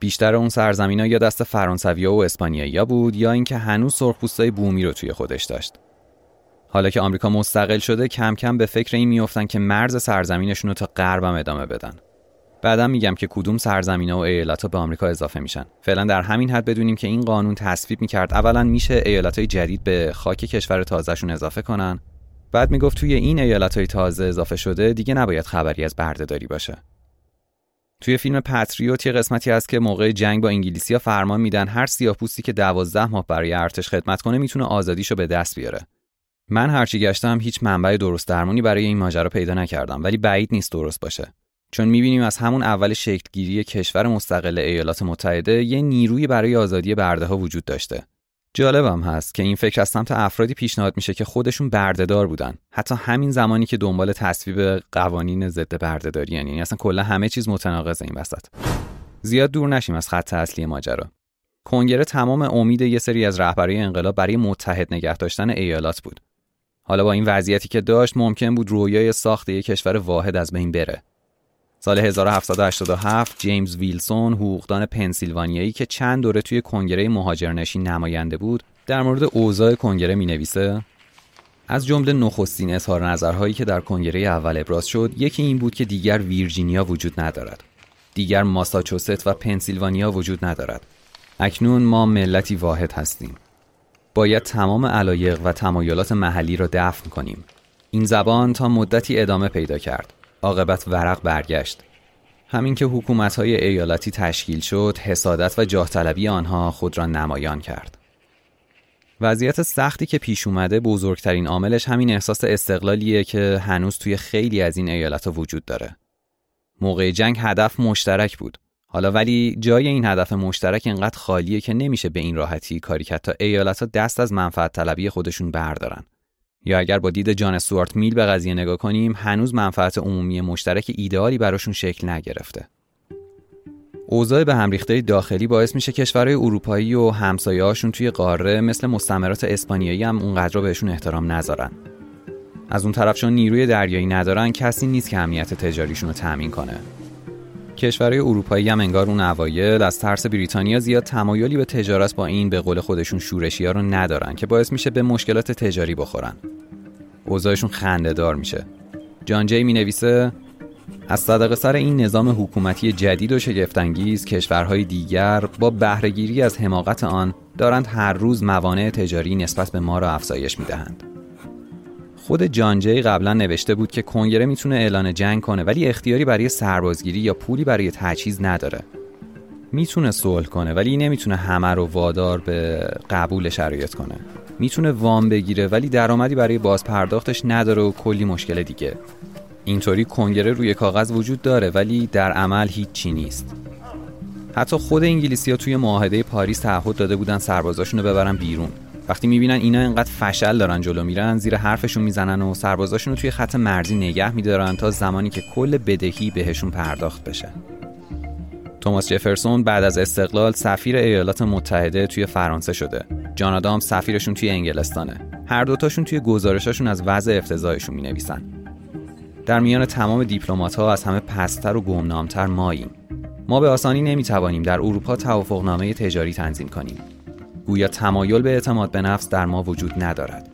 بیشتر اون سرزمین‌ها یا دست فرانسوی‌ها و اسپانیایی‌ها بود یا اینکه هنوز سرخپوستای بومی رو توی خودش داشت. حالا که آمریکا مستقل شده کم کم به فکر این میافتن که مرز سرزمینشون رو تا غرب هم ادامه بدن. بعدم میگم که کدوم سرزمین‌ها و ایالت‌ها به آمریکا اضافه میشن. فعلا در همین حد بدونیم که این قانون تصویب میکرد اولا میشه ایالت‌های جدید به خاک کشور تازه‌شون اضافه کنن. بعد میگفت توی این ایالت‌های تازه اضافه شده دیگه نباید خبری از بردهداری باشه. توی فیلم پتریوت یه قسمتی هست که موقع جنگ با انگلیسی‌ها فرمان میدن هر سیاه‌پوستی که دوازده ماه برای ارتش خدمت کنه میتونه آزادیشو به دست بیاره. من هرچی گشتم هیچ منبع درست درمونی برای این ماجرا پیدا نکردم، ولی بعید نیست درست باشه. چون می‌بینیم از همون اول شکل‌گیری کشور مستقل ایالات متحده یه نیروی برای آزادی برده‌ها وجود داشته. جالبم هست که این فکر از سمت افرادی پیشنهاد میشه که خودشون بردهدار بودن، حتی همین زمانی که دنبال تصویب قوانین ضد بردهداری، یعنی اصلا کلا همه چیز متناقض. این وسط زیاد دور نشیم از خط اصلی ماجرا. کنگره تمام امید یه سری از رهبرای انقلاب برای متحد نگه داشتن ایالات بود. حالا با این وضعیتی که داشت ممکن بود رویای ساخت یک کشور واحد از بین بره. سال هزار و هفتصد و هشتاد و هفت جیمز ویلسون، حقوقدان پنسیلوانیایی که چند دوره توی کنگره مهاجرنشین نماینده بود، در مورد اوضاع کنگره می‌نویسه: از جمله نخستین اظهار نظرهایی که در کنگره اول ابراز شد، یکی این بود که دیگر ویرجینیا وجود ندارد. دیگر ماساچوست و پنسیلوانیا وجود ندارد. اکنون ما ملتی واحد هستیم. باید تمام علایق و تمایلات محلی را دفن کنیم. این زبان تا مدتی ادامه پیدا کرد. عاقبت ورق برگشت. همین که حکومت‌های ایالتی تشکیل شد، حسادت و جاه‌طلبی آنها خود را نمایان کرد. وضعیت سختی که پیش اومده بزرگترین عاملش همین احساس استقلالیه که هنوز توی خیلی از این ایالت‌ها وجود داره. موقع جنگ هدف مشترک بود. حالا ولی جای این هدف مشترک اینقدر خالیه که نمیشه به این راحتی کاری کرد تا ایالت‌ها دست از منفعت طلبی خودشون بردارن. یا اگر با دید جان استوارت میل به قضیه نگاه کنیم، هنوز منفعت عمومی مشترک ایدئالی براشون شکل نگرفته. اوضاع به هم ریخته داخلی باعث میشه کشورهای اروپایی و همسایه‌هاشون توی قاره مثل مستعمرات اسپانیایی هم اونقدر بهشون احترام نذارن. از اون طرف چون نیروی دریایی ندارن، کسی نیست که امنیت تجاریشون رو تامین کنه. کشورهای اروپایی هم انگار اون اوایل از ترس بریتانیا زیاد تمایلی به تجارت با این به قول خودشون شورشی‌ها رو ندارن که باعث میشه به مشکلات تجاری بخورن. اوضاعشون خنده‌دار میشه. جان جی می‌نویسه: از صدق سر این نظام حکومتی جدید و شگفت‌انگیز، کشورهای دیگر با بهره‌گیری از حماقت آن دارند هر روز موانع تجاری نسبت به ما را افزایش می‌دهند. خود جان جی قبلا نوشته بود که کنگره میتونه اعلان جنگ کنه، ولی اختیاری برای سربازگیری یا پولی برای تجهیز نداره. میتونه صلح کنه ولی نمیتونه همه رو وادار به قبول شرایط کنه. میتونه وام بگیره ولی درآمدی برای بازپرداختش نداره و کلی مشکل دیگه. اینطوری کنگره روی کاغذ وجود داره ولی در عمل هیچ چی نیست. حتی خود انگلیسی‌ها توی معاهده پاریس تعهد داده بودن سربازاشونو ببرن بیرون. وقتی میبینن اینا اینقدر فشل دارن جلو میرن، زیر حرفشون میزنن و سربازاشون رو توی خط مرزی نگه میدارن تا زمانی که کل بدهی بهشون پرداخت بشه. توماس جفرسون بعد از استقلال سفیر ایالات متحده توی فرانسه شده. جان آدامز سفیرشون توی انگلستانه. هر دوتاشون توی گزارشاشون از وضع افتضاحشون مینویسن: در میان تمام دیپلمات‌ها از همه پست‌تر و گمنام‌تر ماییم. ما به آسانی نمیتوانیم در اروپا توافقنامه تجاری تنظیم کنیم. گویا تمایل به اعتماد به نفس در ما وجود ندارد.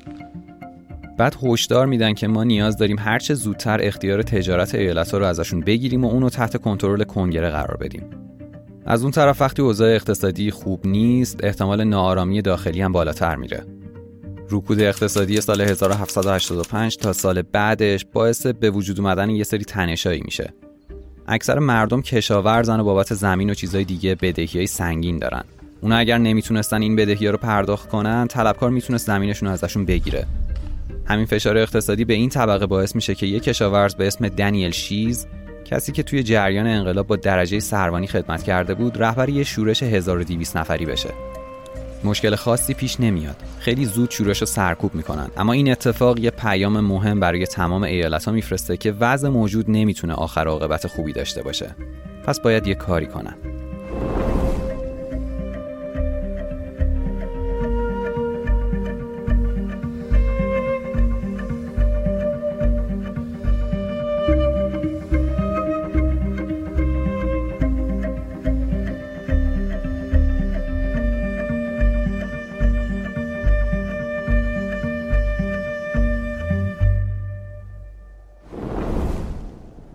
بعد هشدار میدن که ما نیاز داریم هر چه زودتر اختیار تجارت ایالت‌ها رو ازشون بگیریم و اون رو تحت کنترل کنگره قرار بدیم. از اون طرف وقتی اوضاع اقتصادی خوب نیست، احتمال ناآرامی داخلی هم بالاتر میره. رکود اقتصادی سال هزار و هفتصد و هشتاد و پنج تا سال بعدش باعث به وجود اومدن یه سری تنشایی میشه. اکثر مردم کشاورزن و بابت زمین و چیزای دیگه بدهیای سنگین دارن. اونا اگر نمیتونستن این بدهی‌ها رو پرداخت کنن، طلبکار میتونست زمینشون رو ازشون بگیره. همین فشار اقتصادی به این طبقه باعث میشه که یک کشاورز به اسم دنیل شیز، کسی که توی جریان انقلاب با درجه سروانی خدمت کرده بود، رهبر یه شورش هزار و دویست نفری بشه. مشکل خاصی پیش نمیاد. خیلی زود شورش رو سرکوب میکنن، اما این اتفاق یه پیام مهم برای تمام ایالت‌ها میفرسته که وضع موجود نمیتونه آخر عاقبت خوبی داشته باشه. پس باید یه کاری کنن.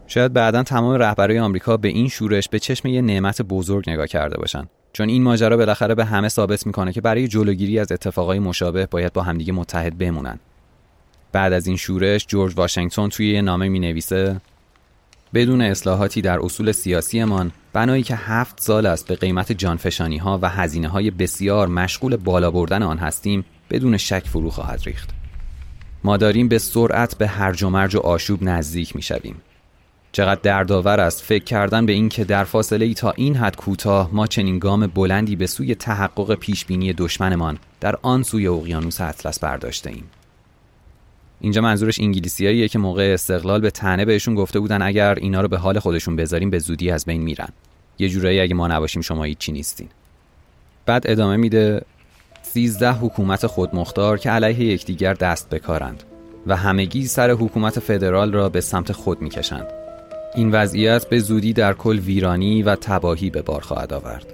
شاید بعداً تمام رهبرای آمریکا به این شورش به چشم یه نعمت بزرگ نگاه کرده باشن، چون این ماجرا بالاخره به همه ثابت میکنه که برای جلوگیری از اتفاقای مشابه باید با همدیگه متحد بمونن. بعد از این شورش جورج واشنگتن توی یه نامه مینویسه: بدون اصلاحاتی در اصول سیاسیمان، بنایی که هفت سال است به قیمت جانفشانی‌ها و هزینه‌های بسیار مشغول بالا بردن آن هستیم، بدون شک فرو خواهد ریخت. ما داریم به سرعت به هرج و مرج و آشوب نزدیک می‌شویم. چقدر دردآور است فکر کردن به این که در فاصله ای تا این حد کوتاه ما چنین گام بلندی به سوی تحقق پیشبینی دشمنمان در آن سوی اقیانوس اطلس برداشته ایم. اینجا منظورش انگلیسیاییه که موقع استقلال به طعنه بهشون گفته بودن اگر اینا رو به حال خودشون بذاریم به زودی از بین میرن. یه جورایی اگه ما نباشیم شما هیچ چی نیستین. بعد ادامه میده: سیزده حکومت خودمختار که علیه یکدیگر دست به کارند و همگی سر حکومت فدرال را به سمت خود میکشند. این وضعیت به زودی در کل ویرانی و تباهی به بار خواهد آورد.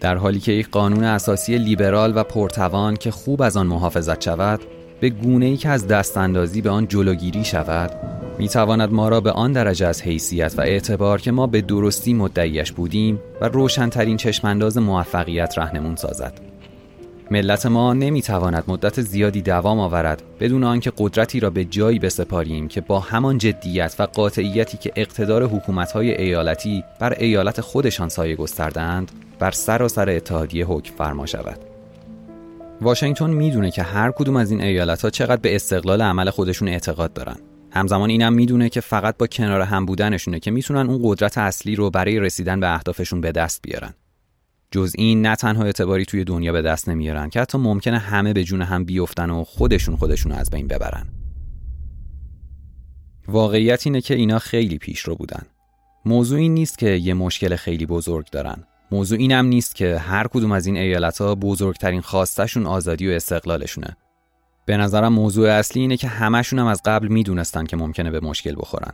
در حالی که یک قانون اساسی لیبرال و پرتوان که خوب از آن محافظت شود، به گونه‌ای که از دستاندازی به آن جلوگیری شود، می‌تواند ما را به آن درجه از حیثیت و اعتبار که ما به درستی مدعیش بودیم و روشن‌ترین چشم‌انداز موفقیت رهنمون سازد. ملت ما نمی‌تواند مدت زیادی دوام آورد بدون آنکه قدرتی را به جایی بسپاریم که با همان جدیت و قاطعیتی که اقتدار حکومت‌های ایالتی بر ایالت خودشان سایه گستردند، بر سراسر اتحادیه حکم فرما شود. واشنگتن میدونه که هر کدوم از این ایالت‌ها چقدر به استقلال عمل خودشون اعتقاد دارن. همزمان اینم میدونه که فقط با کنار هم بودنشونه که میتونن اون قدرت اصلی رو برای رسیدن به اهدافشون به دست بیارن. جز این نه تنها اعتباری توی دنیا به دست نمیارن که حتی ممکنه همه به جون هم بیفتن و خودشون خودشون از بین ببرن. واقعیت اینه که اینا خیلی پیش رو بودن. موضوع این نیست که یه مشکل خیلی بزرگ دارن. موضوع اینم نیست که هر کدوم از این ایالت‌ها بزرگترین خواستشون آزادی و استقلالشونه. به نظرم موضوع اصلی اینه که همشون هم از قبل میدونستن که ممکنه به مشکل بخورن.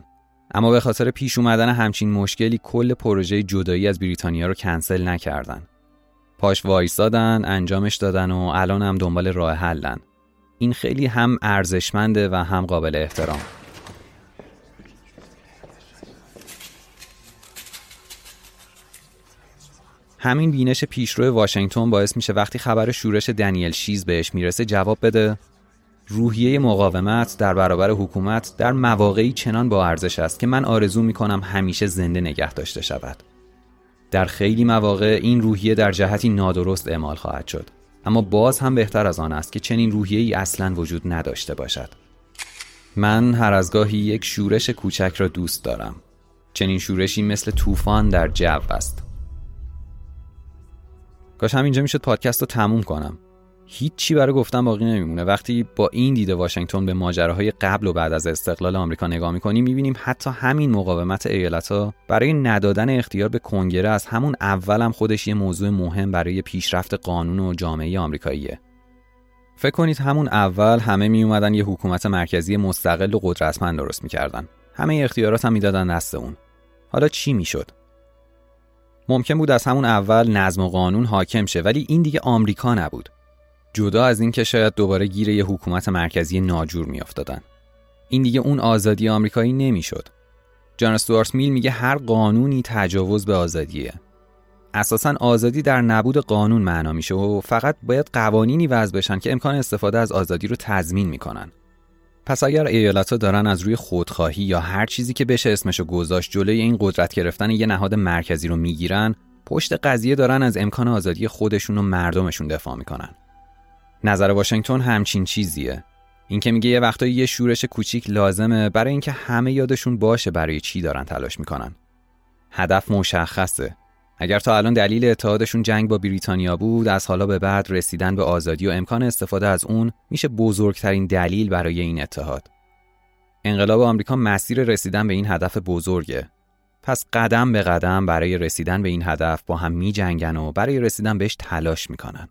اما به خاطر پیش اومدن همچین مشکلی کل پروژه جدایی از بریتانیا رو کنسل نکردن. پاش وایسادن، انجامش دادن و الان هم دنبال راه حلن. این خیلی هم ارزشمنده و هم قابل احترام. همین بینش پیشرو واشنگتن باعث میشه وقتی خبر شورش دنیل شیز بهش میرسه جواب بده: روحیه مقاومت در برابر حکومت در مواقعی چنان با ارزش است که من آرزو میکنم همیشه زنده نگه داشته شود. در خیلی مواقع این روحیه در جهتی نادرست اعمال خواهد شد، اما باز هم بهتر از آن است که چنین روحیه‌ای اصلاً وجود نداشته باشد. من هر از گاهی یک شورش کوچک را دوست دارم. چنین شورشی مثل طوفان در جو است. کاش همینجا میشد پادکست رو تموم کنم. هیچی برای گفتن باقی نمیمونه. وقتی با این دیده واشنگتن به ماجراهای قبل و بعد از استقلال آمریکا نگاه میکنیم، میبینیم حتی همین مقاومت ایالت‌ها برای ندادن اختیار به کنگره از همون اول هم خودش یه موضوع مهم برای پیشرفت قانون و جامعه آمریکاییه. فکر کنید همون اول همه میومدن یه حکومت مرکزی مستقل و قدرتمند درست میکردن. همه اختیارات هم میدادن دست اون. حالا چی میشد؟ ممکن بود از همون اول نظم و قانون حاکم شه، ولی این دیگه آمریکا نبود. جدا از این که شاید دوباره گیر یه حکومت مرکزی ناجور میافتادن، این دیگه اون آزادی آمریکایی نمیشد. جان استوارت میل میگه هر قانونی تجاوز به آزادیه. اساساً آزادی در نبود قانون معنا میشه و فقط باید قوانینی وضع بشن که امکان استفاده از آزادی رو تضمین میکنن. پس اگر ایالت‌ها دارن از روی خودخواهی یا هر چیزی که بشه اسمشو گذاشت جلوی این قدرت گرفتن یه نهاد مرکزی رو میگیرن، پشت قضیه دارن از امکان آزادی خودشون و مردمشون دفاع میکنن. نظر واشنگتن همچین چیزیه. این که میگه یه وقتایی یه شورش کوچیک لازمه برای اینکه همه یادشون باشه برای چی دارن تلاش میکنن. هدف مشخصه. اگر تا الان دلیل اتحادشون جنگ با بریتانیا بود، از حالا به بعد رسیدن به آزادی و امکان استفاده از اون میشه بزرگترین دلیل برای این اتحاد. انقلاب آمریکا مسیر رسیدن به این هدف بزرگه. پس قدم به قدم برای رسیدن به این هدف با هم میجنگن و برای رسیدن بهش تلاش میکنن.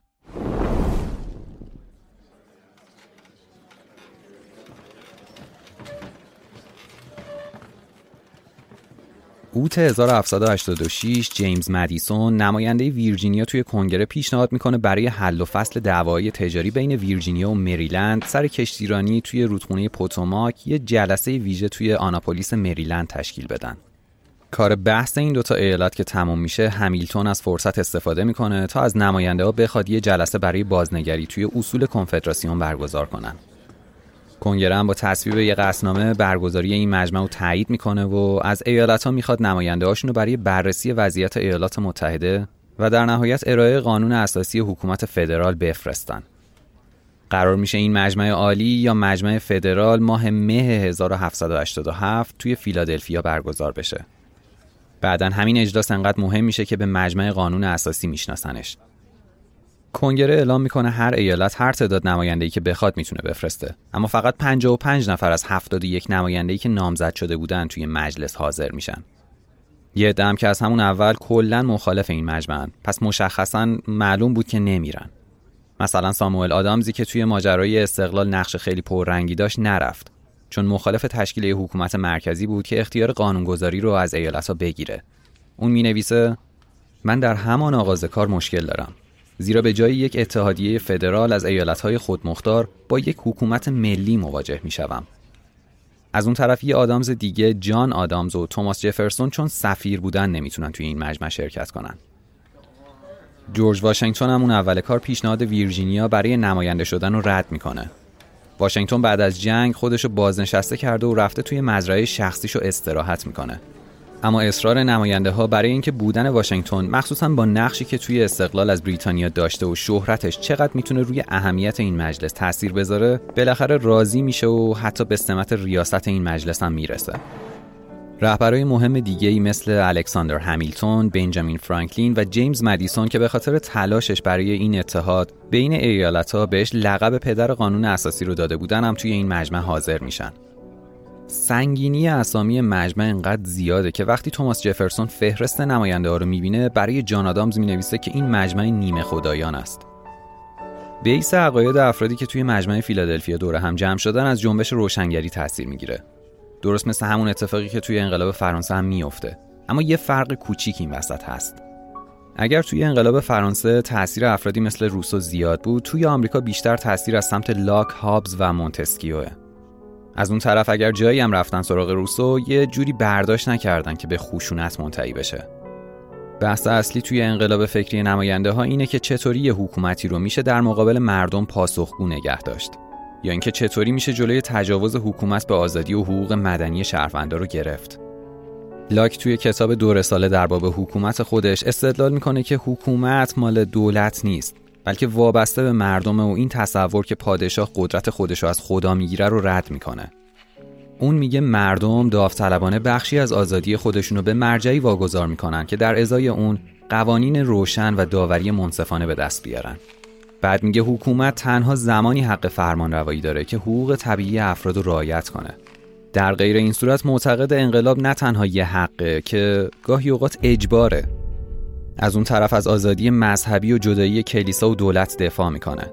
اوت هزار و هفتصد و هشتاد و شش جیمز مدیسون نماینده ویرجینیا توی کنگره پیشنهاد میکنه برای حل و فصل دعوای تجاری بین ویرجینیا و مریلند سر کشتیرانی توی رودخونه پوتوماک یه جلسه ویژه توی آناپولیس مریلند تشکیل بدن. کار بحث این دوتا ایالت که تموم میشه، همیلتون از فرصت استفاده میکنه تا از نماینده ها بخواد یه جلسه برای بازنگری توی اصول کنفدراسیون برگزار کنن. کنگره هم با تصویب یه قصدنامه برگزاری این مجمع رو تایید میکنه و از ایالت‌ها میخواد نماینده‌هاشون رو برای بررسی وضعیت ایالات متحده و در نهایت ارائه قانون اساسی حکومت فدرال بفرستن. قرار میشه این مجمع عالی یا مجمع فدرال ماه مه هزار و هفتصد و هشتاد و هفت توی فیلادلفیا برگزار بشه. بعدن همین اجلاس انقدر مهم میشه که به مجمع قانون اساسی میشناسنش. کنگره اعلام میکنه هر ایالت هر تعداد نماینده‌ای که بخواد میتونه بفرسته، اما فقط پنجاه و پنج نفر از هفتاد و یک نماینده‌ای که نامزد شده بودن توی مجلس حاضر میشن. یه عده‌ام که از همون اول کلاً مخالف این مجمعن، پس مشخصاً معلوم بود که نمیرن. مثلا ساموئل آدامزی که توی ماجرای استقلال نقش خیلی پررنگی داشت نرفت، چون مخالف تشکیل یه حکومت مرکزی بود که اختیار قانونگذاری رو از ایالت‌ها بگیره. اون مینویسه: من در همان آغاز کار مشکل دارم، زیرا به جای یک اتحادیه فدرال از ایالت‌های خودمختار با یک حکومت ملی مواجه می‌شوم. از اون طرف یه آدامز دیگه، جان آدامز و توماس جفرسون، چون سفیر بودن نمیتونن توی این مجمع شرکت کنن. جورج واشنگتن هم اون اول کار پیشنهاد ویرجینیا برای نماینده شدن رو رد میکنه. واشنگتن بعد از جنگ خودشو بازنشسته کرده و رفته توی مزرعه شخصیشو استراحت میکنه. اما اصرار نماینده‌ها برای اینکه بودن واشنگتن، مخصوصاً با نقشی که توی استقلال از بریتانیا داشته و شهرتش چقدر میتونه روی اهمیت این مجلس تأثیر بذاره، بالاخره راضی میشه و حتی به سمت ریاست این مجلس هم میرسه. رهبرای مهم دیگه‌ای مثل الکساندر همیلتون، بنجامین فرانکلین و جیمز مدیسون که به خاطر تلاشش برای این اتحاد بین ایالت‌ها بهش لقب پدر قانون اساسی رو داده بودن، هم توی این مجمع حاضر میشن. سنگینی اسامی مجمع اینقدر زیاده که وقتی توماس جفرسون فهرست نماینده‌ها رو می‌بینه، برای جان آدامز می‌نویسه که این مجمع نیمه خدایان است. بیس عقاید افرادی که توی مجمع فیلادلفیا دوره هم جمع شدن از جنبش روشنگری تاثیر می‌گیره. درست مثل همون اتفاقی که توی انقلاب فرانسه هم می‌افته، اما یه فرق کوچیک این وسط هست. اگر توی انقلاب فرانسه تاثیر افرادی مثل روسو زیاد بود، توی آمریکا بیشتر تاثیر از سمت لاک، هابز و مونتسکیو. از اون طرف اگر جایی هم رفتن سراغ روسو، یه جوری برداشت نکردن که به خشونت منتهی بشه. بحث اصلی توی انقلاب فکری نماینده ها اینه که چطوری یه حکومتی رو میشه در مقابل مردم پاسخگو نگه داشت، یا اینکه چطوری میشه جلوی تجاوز حکومت به آزادی و حقوق مدنی شهروندا رو گرفت. لاک توی کتاب دو رساله در باب حکومت خودش استدلال میکنه که حکومت مال دولت نیست، بلکه وابسته به مردمه و این تصور که پادشاه قدرت خودشو از خدا میگیره رو رد میکنه. اون میگه مردم داوطلبانه بخشی از آزادی خودشونو به مرجعی واگذار میکنن که در ازای اون قوانین روشن و داوری منصفانه به دست بیارن. بعد میگه حکومت تنها زمانی حق فرمانروایی داره که حقوق طبیعی افراد رو رعایت کنه. در غیر این صورت معتقد انقلاب نه تنها یه حقه که گاهی اوقات اجباره. از اون طرف از آزادی مذهبی و جدایی کلیسا و دولت دفاع میکنه.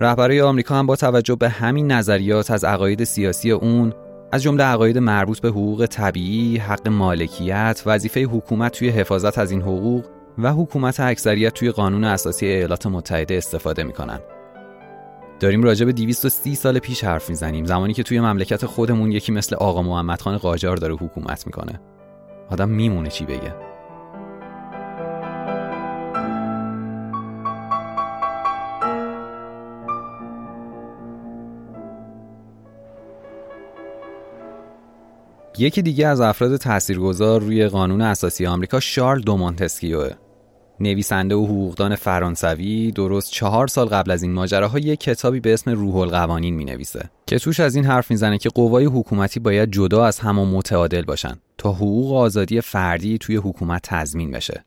رهبرای آمریکا هم با توجه به همین نظریات از عقاید سیاسی اون، از جمله عقاید مربوط به حقوق طبیعی، حق مالکیت، وظیفه حکومت توی حفاظت از این حقوق و حکومت اکثریت توی قانون اساسی ایالات متحده استفاده میکنن. داریم راجع به دویست و سی سال پیش حرف میزنیم، زمانی که توی مملکت خودمون یکی مثل آقا محمدخان قاجار داره حکومت میکنه. آدم میمونه چی بگه؟ یکی دیگه از افراد تاثیرگذار روی قانون اساسی آمریکا شارل دو مونتسکیو، نویسنده و حقوقدان فرانسوی، درست چهار سال قبل از این ماجراها یک کتابی به اسم روح القوانین می‌نویسه که توش از این حرف میزنه که قوای حکومتی باید جدا از هم و متعادل باشن تا حقوق و آزادی فردی توی حکومت تضمین بشه.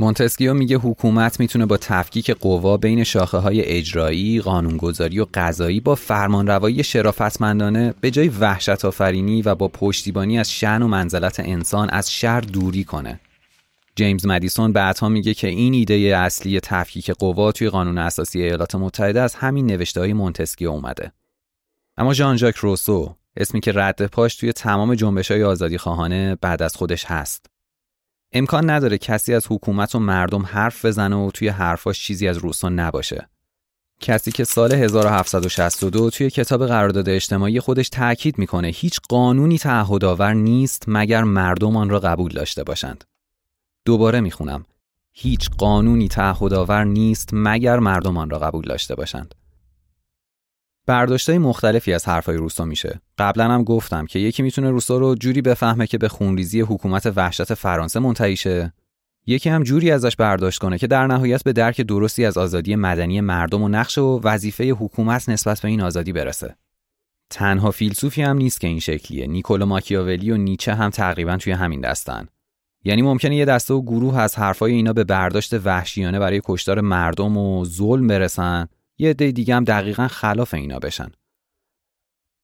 مونتسکیو میگه حکومت میتونه با تفکیک قوا بین شاخه‌های اجرایی، قانونگذاری و قضایی با فرمانروایی شرافتمندانه به جای وحشت‌آفرینی و با پشتیبانی از شأن و منزلت انسان از شر دوری کنه. جیمز مدیسون بعدها میگه که این ایده اصلی تفکیک قوا توی قانون اساسی ایالات متحده از همین نوشته‌های مونتسکیو اومده. اما ژان ژاک روسو، اسمی که رد پاش توی تمام جنبش‌های آزادیخواهانه بعد از خودش هست، امکان نداره کسی از حکومت و مردم حرف بزنه و توی حرفاش چیزی از روسو نباشه. کسی که سال هزار و هفتصد و شصت و دو توی کتاب قرارداد اجتماعی خودش تأکید میکنه هیچ قانونی تعهدآور نیست مگر مردم آن را قبول داشته باشند. دوباره میخونم. هیچ قانونی تعهدآور نیست مگر مردم آن را قبول داشته باشند. برداشت‌های مختلفی از حرفای روسو میشه. قبلا هم گفتم که یکی میتونه روسو رو جوری بفهمه که به خونریزی حکومت وحشت فرانسه منتهی شه، یکی هم جوری ازش برداشت کنه که در نهایت به درک درستی از آزادی مدنی مردم و نقش و وظیفه حکومت نسبت به این آزادی برسه. تنها فیلسوفی هم نیست که این شکلیه. نیکولو ماکیاولی و نیچه هم تقریبا توی همین دستن. یعنی ممکنه یه دسته و گروه از حرفای اینا به برداشت وحشیانه برای کشتار مردم و ظلم برسن، یه عده دیگه هم دقیقاً خلاف اینا بشن.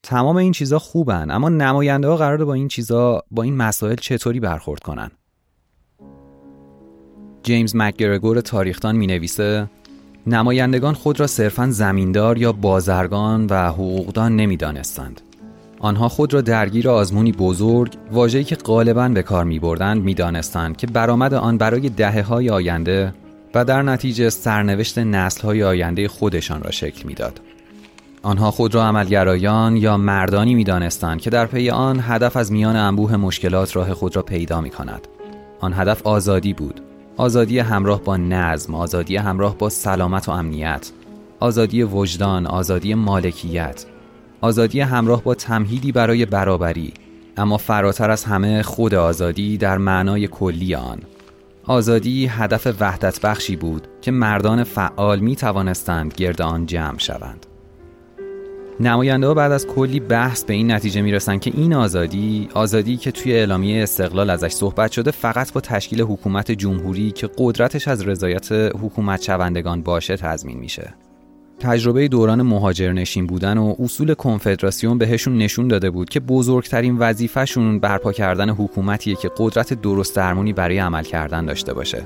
تمام این چیزا خوبن، اما نماینده‌ها قراره با این چیزا، با این مسائل چطوری برخورد کنن؟ جیمز مک‌گرگور تاریخ‌دان می‌نویسه نمایندگان خود را صرفاً زمیندار یا بازرگان و حقوقدان نمی‌دانستند. آنها خود را درگیر آزمونی بزرگ، واژه‌ای که غالباً به کار می‌بردند، می‌دانستند که برآمد آن برای دهه‌های آینده و در نتیجه سرنوشت نسل‌های آینده خودشان را شکل می‌داد. آنها خود را عملگرایان یا مردانی می‌دانستند که در پی آن هدف از میان انبوه مشکلات راه خود را پیدا می‌کند. آن هدف آزادی بود. آزادی همراه با نظم، آزادی همراه با سلامت و امنیت، آزادی وجدان، آزادی مالکیت، آزادی همراه با تمهیدی برای برابری، اما فراتر از همه خود آزادی در معنای کلی آن. آزادی هدف وحدت بخشی بود که مردان فعال می توانستند گرد آن جمع شوند. نماینده‌ها بعد از کلی بحث به این نتیجه می رسند که این آزادی، آزادی که توی اعلامیه استقلال ازش صحبت شده، فقط با تشکیل حکومت جمهوری که قدرتش از رضایت حکومت شوندگان باشه تضمین میشه. تجربه دوران مهاجرنشین بودن و اصول کنفدراسیون بهشون نشون داده بود که بزرگترین وظیفه‌شون برپا کردن حکومتیه که قدرت درست درمونی برای عمل کردن داشته باشه،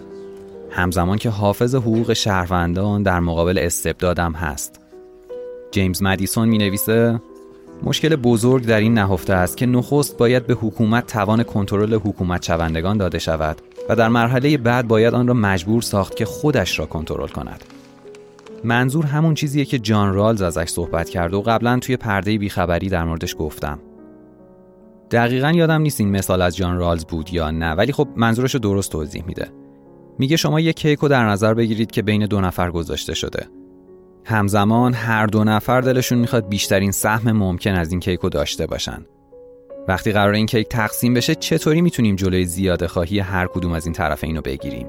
همزمان که حافظ حقوق شهروندان در مقابل استبدادم هست. جیمز مدیسون می‌نویسه مشکل بزرگ در این نهفته است که نخست باید به حکومت توان کنترل حکومت شوندگان داده شود و در مرحله بعد باید آن را مجبور ساخت که خودش را کنترل کند. منظور همون چیزیه که جان رالز ازش صحبت کرد و قبلا توی پرده بیخبری در موردش گفتم. دقیقاً یادم نیست این مثال از جان رالز بود یا نه، ولی خب منظورشو درست توضیح میده. میگه شما یک کیکو در نظر بگیرید که بین دو نفر گذاشته شده. همزمان هر دو نفر دلشون میخواد بیشترین سهم ممکن از این کیکو داشته باشن. وقتی قرار این کیک تقسیم بشه، چطوری میتونیم جلوی زیاده‌خواهی هر کدوم از این طرفین رو بگیریم؟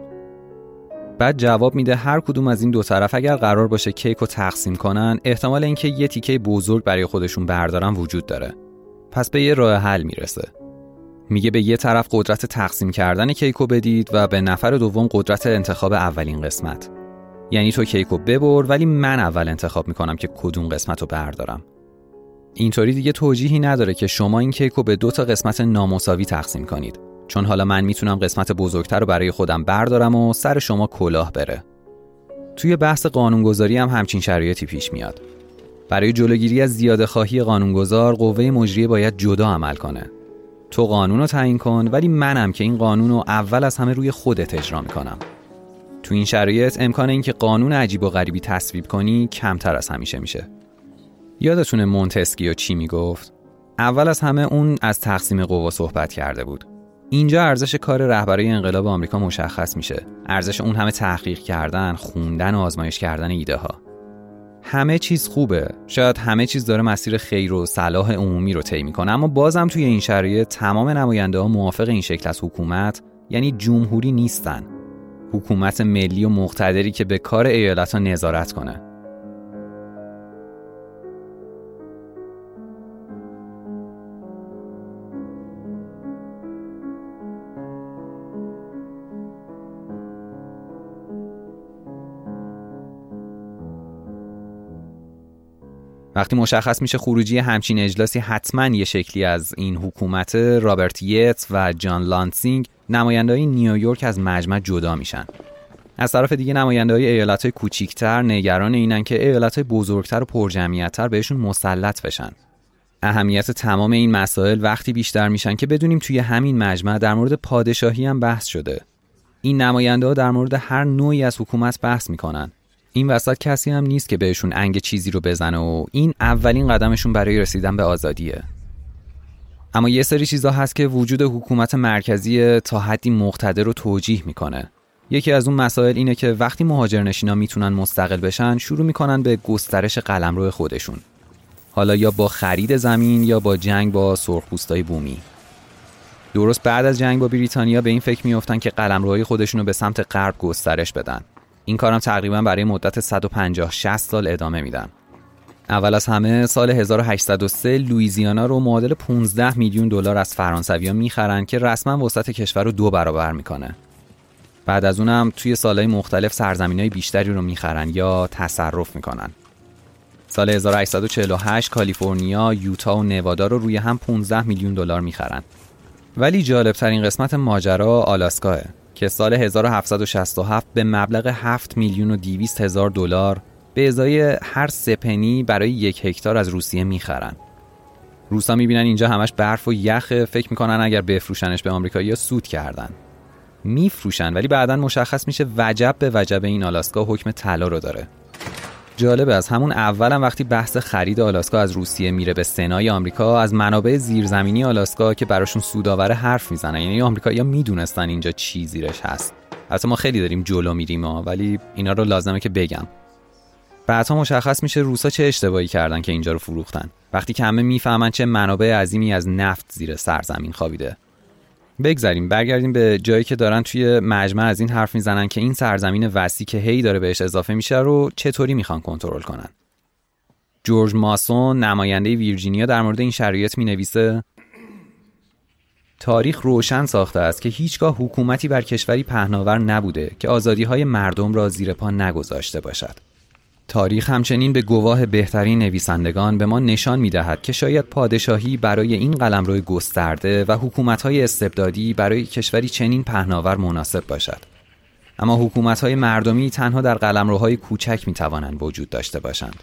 بعد جواب میده هر کدوم از این دو طرف اگر قرار باشه کیک رو تقسیم کنن، احتمال اینکه یه تیکه بزرگ برای خودشون بردارن وجود داره. پس به یه راه حل میرسه. میگه به یه طرف قدرت تقسیم کردن کیک رو بدید و به نفر دوم قدرت انتخاب اولین قسمت. یعنی تو کیک رو ببر، ولی من اول انتخاب میکنم که کدوم قسمت رو بردارم. اینطوری دیگه توجیهی نداره که شما این کیک رو به دو تا قسمت نامساوی تقسیم کنید، چون حالا من میتونم قسمت بزرگتر رو برای خودم بردارم و سر شما کلاه بره. توی بحث قانونگذاری هم همچین شرایطی پیش میاد. برای جلوگیری از زیاده‌خواهی قانونگذار، قوه مجریه باید جدا عمل کنه. تو قانون رو تعیین کن، ولی منم که این قانون رو اول از همه روی خودت اجرا میکنم. تو این شرایط امکان این که قانون عجیب و غریبی تصویب کنی کمتر از همیشه میشه. یادتونه مونتسکیو چی میگفت؟ اول از همه اون از تقسیم قوا صحبت کرده بود. اینجا ارزش کار رهبرای انقلاب آمریکا مشخص میشه. ارزش اون همه تحقیق کردن، خوندن و آزمایش کردن ایده ها. همه چیز خوبه، شاید همه چیز داره مسیر خیر و صلاح عمومی رو طی میکنه، اما بازم توی این شرایط تمام نماینده‌ها موافق این شکل از حکومت، یعنی جمهوری، نیستن. حکومت ملی و مقتدری که به کار ایالت‌ها نظارت کنه. وقتی مشخص میشه خروجی همچین اجلاسی حتماً یه شکلی از این حکومت، رابرت یت و جان لانسینگ، نماینده‌های نیویورک، از مجمع جدا میشن. از طرف دیگه نماینده‌های ایالت‌های کوچیک‌تر نگران اینن که ایالت‌های بزرگتر و پرجمعیت‌تر بهشون مسلط بشن. اهمیت تمام این مسائل وقتی بیشتر میشن که بدونیم توی همین مجمع در مورد پادشاهی هم بحث شده. این نماینده‌ها در مورد هر نوعی از حکومت بحث میکنن. این وسط کسی هم نیست که بهشون انگ چیزی رو بزنه و این اولین قدمشون برای رسیدن به آزادیه. اما یه سری چیزا هست که وجود حکومت مرکزی تا حدی مقتدر رو توجیه میکنه. یکی از اون مسائل اینه که وقتی مهاجرنشینا میتونن مستقل بشن، شروع میکنن به گسترش قلمرو خودشون. حالا یا با خرید زمین یا با جنگ با سرخپوستای بومی. درست بعد از جنگ با بریتانیا به این فکر میافتن که قلمروهای خودشونو به سمت غرب گسترش بدن. این کارم تقریباً برای مدت صد و پنجاه شصت سال ادامه میدن. اول از همه سال هزار و هشتصد و سه لوئیزیانا رو معادل پانزده میلیون دلار از فرانسوی‌ها میخرن که رسما وسعت کشور رو دو برابر میکنه. بعد از اونم توی سالهای مختلف سرزمینای بیشتری رو میخرن یا تصرف میکنن. سال هزار و هشتصد و چهل و هشت کالیفرنیا، یوتا و نوادا رو روی هم پانزده میلیون دلار میخرن. ولی جالبترین قسمت ماجرا آلاسکاه که سال هزار و هفتصد و شصت و هفت به مبلغ هفت میلیون و دویست هزار دلار به ازای هر سپنی برای یک هکتار از روسیه میخرن. روسا میبینن اینجا همش برف و یخه، فکر میکنن اگر بفروشنش به آمریکایی‌ها سود کردن. میفروشن، ولی بعداً مشخص میشه وجب به وجب این آلاسکا حکم طلا رو داره. جالبه از همون اولم هم وقتی بحث خرید آلاسکا از روسیه میره به سنای آمریکا، از منابع زیرزمینی آلاسکا که براشون سودآوره حرف میزنن. یعنی آمریکایی‌ها میدونستن اینجا چی زیرش هست. البته ما خیلی داریم جلو میریم ها، ولی اینا رو لازمه که بگم. بعدها مشخص میشه روسا چه اشتباهی کردن که اینجا رو فروختن، وقتی که همه میفهمن چه منابع عظیمی از نفت زیر سرزمین خوابیده. بگذاریم برگردیم به جایی که دارن توی مجمع از این حرف میزنن که این سرزمین وسیع که هی داره بهش اضافه میشه رو چطوری میخوان کنترل کنن. جورج ماسون، نماینده ویرجینیا، در مورد این شرایط مینویسه: تاریخ روشن ساخته است که هیچگاه حکومتی بر کشوری پهناور نبوده که آزادی‌های مردم را زیر پا نگذاشته باشد. تاریخ همچنین به گواه بهترین نویسندگان به ما نشان می‌دهد که شاید پادشاهی برای این قلمروی گسترده و حکومت‌های استبدادی برای کشوری چنین پهناور مناسب باشد. اما حکومت‌های مردمی تنها در قلمروهای کوچک می‌توانند وجود داشته باشند.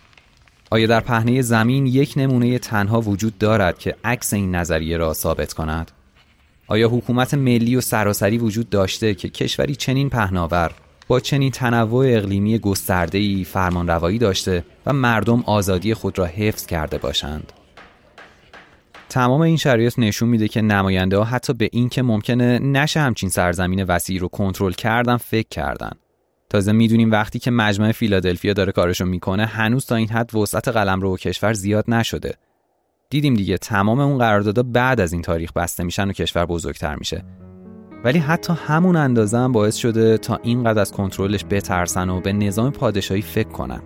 آیا در پهنه زمین یک نمونه تنها وجود دارد که عکس این نظریه را ثابت کند؟ آیا حکومت ملی و سراسری وجود داشته که کشوری چنین پهناور با چنین تنوع اقلیمی گسترده‌ای فرمانروایی داشته و مردم آزادی خود را حفظ کرده باشند؟ تمام این شرایط نشون میده که نماینده‌ها حتی به این که ممکنه نشه همچین سرزمین وسیعی رو کنترل کردن فکر کردن. تازه میدونیم وقتی که مجمع فیلادلفیا داره کارشو میکنه هنوز تا این حد وسعت قلمرو کشور زیاد نشده. دیدیم دیگه تمام اون قراردادها بعد از این تاریخ بسته میشن و کشور بزرگتر میشه. ولی حتی همون اندازه هم باعث شده تا اینقدر از کنترلش بترسن و به نظام پادشاهی فکر کنن.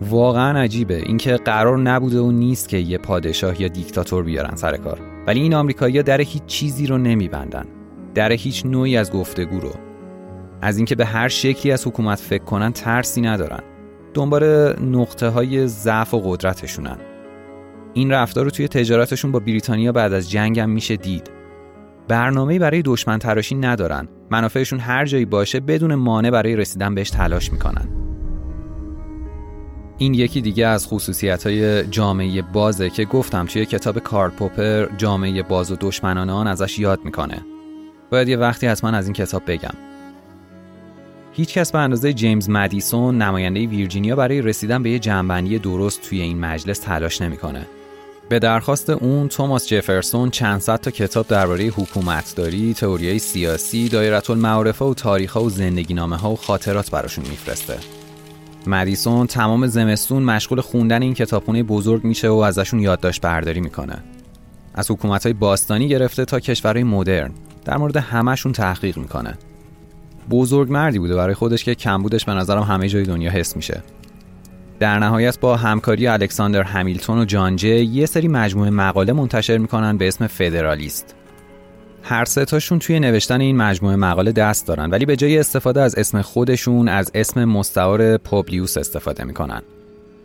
واقعا عجیبه اینکه قرار نبوده و نیست که یه پادشاه یا دیکتاتور بیارن سر کار، ولی این آمریکایی‌ها در هیچ چیزی رو نمیبندن، در هیچ نوعی از گفتگو رو. از اینکه به هر شکلی از حکومت فکر کنن ترسی ندارن. دنبال نقطه‌های ضعف و قدرتشونن. این رفتار رو توی تجارتشون با بریتانیا بعد از جنگ هم میشه دید. برنامه‌ای برای دشمن تراشی ندارن. منافعشون هر جایی باشه بدون مانع برای رسیدن بهش تلاش میکنن. این یکی دیگه از خصوصیت‌های جامعه بازه که گفتم توی کتاب کارل پوپر جامعه باز و دشمنان آن ازش یاد میکنه. باید یه وقتی حتما از این کتاب بگم. هیچ کس به اندازه جیمز مدیسون، نماینده ویرجینیا، برای رسیدن به یه جنبندی درست توی این مجلس تلاش نمیکنه. به درخواست اون توماس جفرسون چند صد تا کتاب درباره حکومتداری، تئوری‌های سیاسی، دایره‌المعارف و تاریخ‌ها و زندگینامه‌ها و خاطرات براشون میفرسته. مدیسون تمام زمستون مشغول خوندن این کتابخونه بزرگ میشه و ازشون یادداشت برداری میکنه. از حکومت‌های باستانی گرفته تا کشورهای مدرن، در مورد همه‌شون تحقیق میکنه. بزرگ مردی بوده برای خودش که کمبودش به نظرم همه جای دنیا حس میشه. در نهایت با همکاری الکساندر همیلتون و جان جی یه سری مجموعه مقاله منتشر میکنن به اسم فدرالیست. هر سه تاشون توی نوشتن این مجموعه مقاله دست دارن، ولی به جای استفاده از اسم خودشون از اسم مستعار پوبلیوس استفاده میکنن.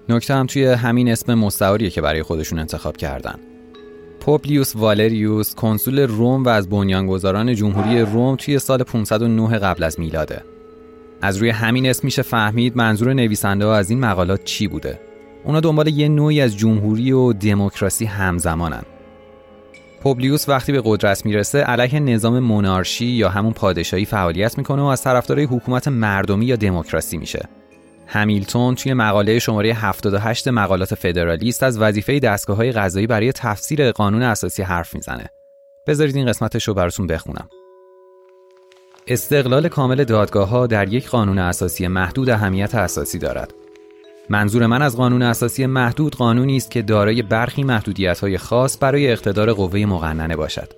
نکته هم توی همین اسم مستعاریه که برای خودشون انتخاب کردن. پوبلیوس والریوس کنسول روم و از بنیانگذاران جمهوری روم توی سال پانصد و نه قبل از میلاده. از روی همین اسم میشه فهمید منظور نویسنده ها از این مقالات چی بوده. اونا دنبال یه نوعی از جمهوری و دموکراسی همزمانن. پوبلیوس وقتی به قدرت میرسه علیه نظام مونارشی یا همون پادشاهی فعالیت میکنه و از طرفدارای حکومت مردمی یا دموکراسی میشه. همیلتون توی مقاله شماره هفتاد و هشت مقالات فدرالیست از وظیفه دستگاه‌های قضایی برای تفسیر قانون اساسی حرف میزنه. بذارید این قسمتش رو براتون بخونم. استقلال کامل دادگاه‌ها در یک قانون اساسی محدود اهمیت اساسی دارد. منظور من از قانون اساسی محدود قانونی است که دارای برخی محدودیت‌های خاص برای اقتدار قوه مقننه باشد.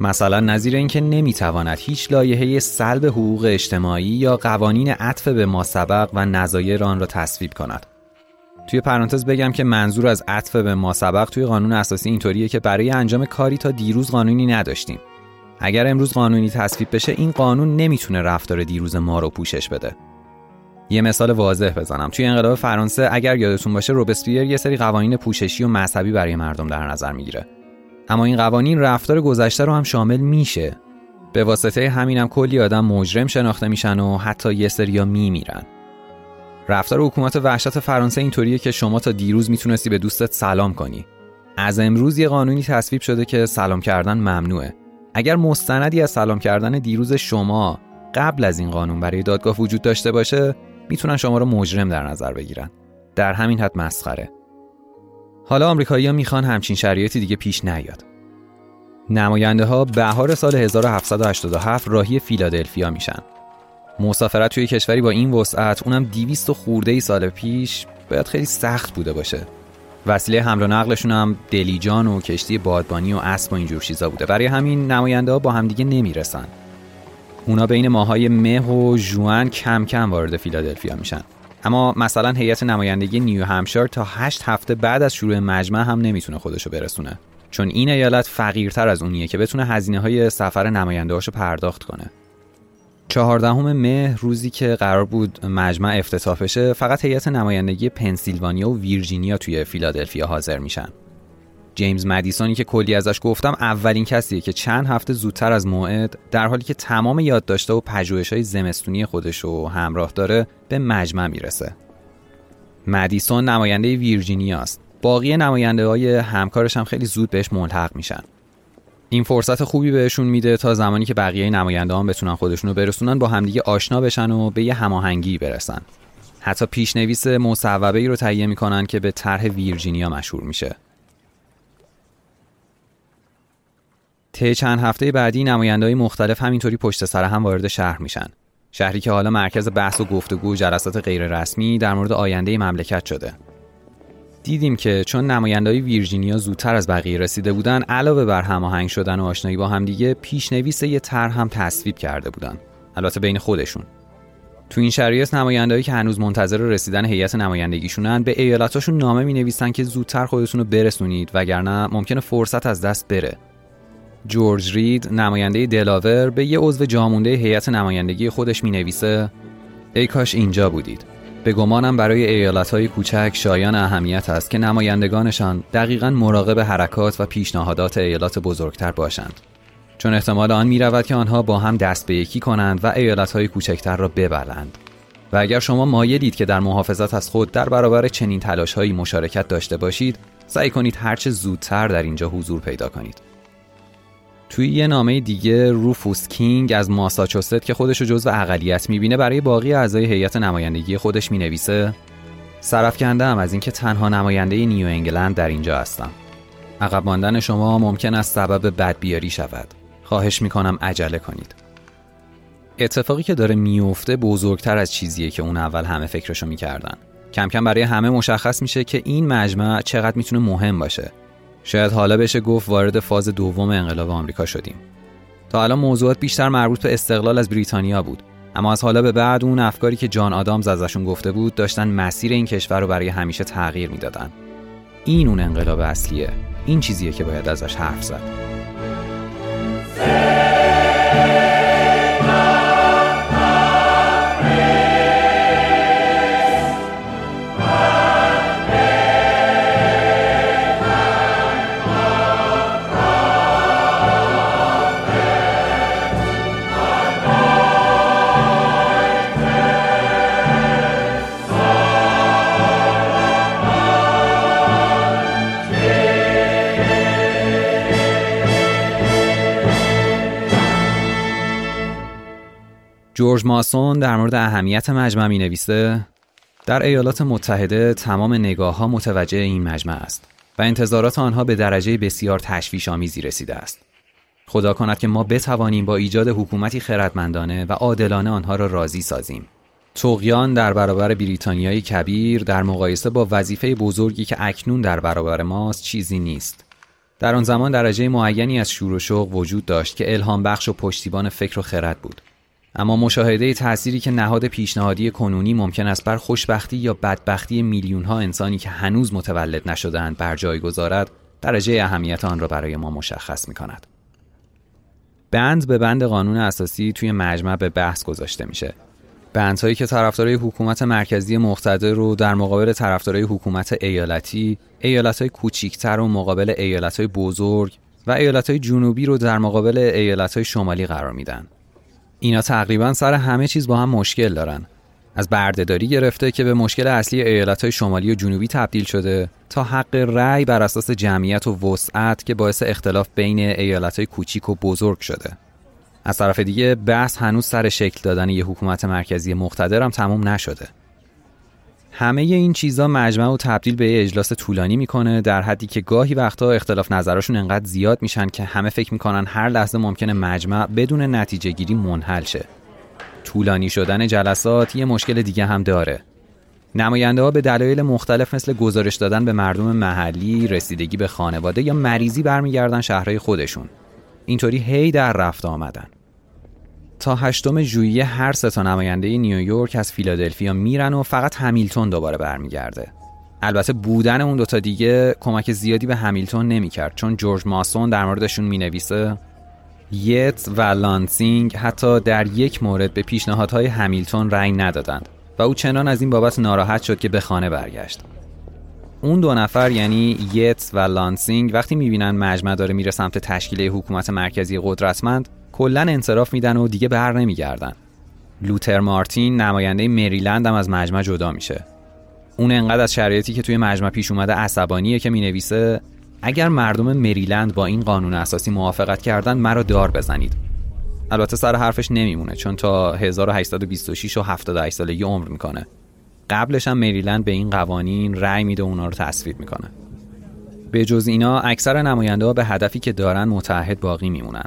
مثلا نظیر اینکه نمیتواند هیچ لایحه سلب حقوق اجتماعی یا قوانین عطف به ما سبق و نظایر آن را تصویب کند. توی پرانتز بگم که منظور از عطف به ما سبق توی قانون اساسی اینطوریه که برای انجام کاری تا دیروز قانونی نداشتیم. اگر امروز قانونی تصویب بشه این قانون نمیتونه رفتار دیروز ما رو پوشش بده. یه مثال واضح بزنم. توی انقلاب فرانسه اگر یادتون باشه روبسپیر یه سری قوانین پوششی و مذهبی برای مردم در نظر میگیره. اما این قوانین رفتار گذشته رو هم شامل میشه. به واسطه همینم هم کلی آدم مجرم شناخته میشن و حتی یه سریا میمیرن. رفتار حکومت وحشت فرانسه اینطوریه که شما تا دیروز میتونستی به دوستت سلام کنی. از امروز یه قانونی تصویب شده که سلام کردن ممنوعه. اگر مستندی از سلام کردن دیروز شما قبل از این قانون برای دادگاه وجود داشته باشه، میتونن شما رو مجرم در نظر بگیرن. در همین حد مسخره. حالا آمریکایی‌ها میخوان همچین شرایطی دیگه پیش نیاد. نماینده‌ها بهار سال هزار و هفتصد و هشتاد و هفت راهی فیلادلفیا میشن. مسافرت توی کشوری با این وسعت، اونم دویست خورده‌ای سال پیش، باید خیلی سخت بوده باشه. وسیله حمل و نقلشون هم دلیجان و کشتی بادبانی و اسب و اینجور چیزا بوده. برای همین نماینده‌ها با همدیگه نمیرسن. اونا بین ماهای مه و ژوئن کم کم وارد فیلادلفیا میشن. اما مثلا هیئت نمایندگی نیو همشایر تا هشت هفته بعد از شروع مجمع هم نمیتونه خودشو برسونه، چون این ایالت فقیرتر از اونیه که بتونه هزینه‌های سفر نماینده‌هاشو پرداخت کنه. چهاردهم مه، روزی که قرار بود مجمع افتتاح بشه، فقط هیئت نمایندگی پنسیلوانیا و ویرجینیا توی فیلادلفیا حاضر میشن. جیمز مدیسونی که کلی ازش گفتم اولین کسیه که چند هفته زودتر از موعد، در حالی که تمام یادداشت‌ها و پژوهش‌های زمستونی خودش رو همراه داره، به مجمع میرسه. مدیسون نماینده ویرجینیا است. باقی نماینده‌های همکارش هم خیلی زود بهش ملحق میشن. این فرصت خوبی بهشون میده تا زمانی که بقیه نماینده‌ها هم بتونن خودشونو برسونن با همدیگه آشنا بشن و به یه هماهنگی برسن. حتی پیشنویس مصوبه‌ای رو تهیه می‌کنن که به طرح ویرجینیا مشهور میشه. طی چند هفته بعدی نماینده‌های مختلف همینطوری پشت سر هم وارد شهر میشن. شهری که حالا مرکز بحث و گفتگو و جلسات غیررسمی در مورد آینده مملکت شده. دیدیم که چون نماینده‌های ویرجینیا زودتر از بقیه رسیده بودن، علاوه بر هماهنگ شدن و آشنایی با همدیگه، پیشنویس یه طرح هم تصویب کرده بودن. البته بین خودشون. تو این شرایط نماینده‌هایی که هنوز منتظر رسیدن هیئت نمایندگیشونن، به ایالتاشون نامه می‌نویسن که زودتر خودتون رو برسونید، وگرنه ممکنه فرصت از دست بره. جورج رید نماینده دلاور به یه عضو جامونده هیئت نمایندگی خودش می‌نویسه: ای کاش اینجا بودید. به گمانم برای ایالت‌های کوچک شایان اهمیت است که نمایندگانشان دقیقاً مراقب حرکات و پیشنهادات ایالت بزرگتر باشند، چون احتمال آن می‌رود که آنها با هم دست به یکی کنند و ایالت‌های کوچکتر را ببرند. و اگر شما مایلید که در محافظت از خود در برابر چنین تلاش‌هایی مشارکت داشته باشید، سعی کنید هرچه زودتر در اینجا حضور پیدا کنید. توی یه نامه دیگه، روفوس کینگ از ماساچوست که خودشو جزو اقلیت می‌بینه، برای باقی اعضای هیئت نمایندگی خودش می‌نویسه: سرافکنده‌ام از اینکه تنها نماینده نیو انگلند در اینجا هستم. عقب ماندن شما ممکن است سبب بدبیاری شود. خواهش می‌کنم عجله کنید. اتفاقی که داره میفته بزرگتر از چیزیه که اون اول همه فکرشو میکردن. کم کم برای همه مشخص میشه که این مجمع چقدر میتونه مهم باشه. شاید حالا بشه گفت وارد فاز دوم انقلاب آمریکا شدیم. تا الان موضوعات بیشتر مربوط به استقلال از بریتانیا بود، اما از حالا به بعد اون افکاری که جان آدامز ازشون گفته بود داشتن مسیر این کشور رو برای همیشه تغییر میدادن. این اون انقلاب اصلیه. این چیزیه که باید ازش حرف زد. جورج ماسون در مورد اهمیت مجمع می نویسه: در ایالات متحده تمام نگاه ها متوجه این مجمع است و انتظارات آنها به درجه بسیار تشویش آمیزی رسیده است. خدا کند که ما بتوانیم با ایجاد حکومتی خردمندانه و عادلانه آنها را راضی سازیم. طغیان در برابر بریتانیای کبیر در مقایسه با وظیفه بزرگی که اکنون در برابر ماست چیزی نیست. در آن زمان درجه معینی از شور و شوق وجود داشت که الهام بخش و پشتیبان فکر و خرد بود. اما مشاهده تأثیری که نهاد پیشنهادی کنونی ممکن است بر خوشبختی یا بدبختی میلیون‌ها انسانی که هنوز متولد نشده‌اند بر جای گذارد، درجه اهمیت آن را برای ما مشخص می‌کند. بند به بند قانون اساسی توی مجمع به بحث گذاشته میشه. بندهایی که طرفدارای حکومت مرکزی مقتدر رو در مقابل طرفدارای حکومت ایالتی، ایالت‌های کوچکتر و مقابل ایالت‌های بزرگ و ایالت‌های جنوبی رو در مقابل ایالت‌های شمالی قرار میدن. اینا تقریبا سر همه چیز با هم مشکل دارن، از بردهداری گرفته که به مشکل اصلی ایالت‌های شمالی و جنوبی تبدیل شده تا حق رأی بر اساس جمعیت و وسعت که باعث اختلاف بین ایالت‌های کوچیک و بزرگ شده. از طرف دیگه بحث هنوز سر شکل دادن یه حکومت مرکزی مقتدر هم تمام نشده. همه این چیزا مجمع رو تبدیل به اجلاس طولانی میکنه، در حدی که گاهی وقتا اختلاف نظرشون انقدر زیاد میشن که همه فکر میکنن هر لحظه ممکنه مجمع بدون نتیجه گیری منحل شه. طولانی شدن جلسات یه مشکل دیگه هم داره. نماینده ها به دلایل مختلف مثل گزارش دادن به مردم محلی، رسیدگی به خانواده یا مریضی برمیگردن شهرهای خودشون. اینطوری هی در رفت آمدن. تا هشتم ژوئیه هر سه تا نماینده نیویورک از فیلادلفیا میرن و فقط همیلتون دوباره برمیگرده. البته بودن اون دوتا دیگه کمک زیادی به همیلتون نمیکرد، چون جورج ماسون در موردشون مینویسه: یت و لانسینگ حتی در یک مورد به پیشنهادهای همیلتون رأی ندادند و او چنان از این بابت ناراحت شد که به خانه برگشت. اون دو نفر یعنی یت و لانسینگ وقتی میبینن مجمع داره میره سمت تشکیل حکومت مرکزی قدرتمند، کلن انصراف میدن و دیگه بر نمیگردن. لوتر مارتین نماینده مریلند هم از مجمع جدا میشه. اون انقدر از شرایطی که توی مجمع پیش اومده عصبانیه که مینویسه: اگر مردم مریلند با این قانون اساسی موافقت کردن مرا دار بزنید. البته سر حرفش نمیمونه، چون تا هزار و هشتصد و بیست و شش و هفتاد و هشت سالگی عمر میکنه. قبلش هم مریلند به این قوانین رأی میده و اونا رو تصویب میکنه. به جز اینا اکثر نماینده‌ها به هدفی که دارن متحد باقی میمونن.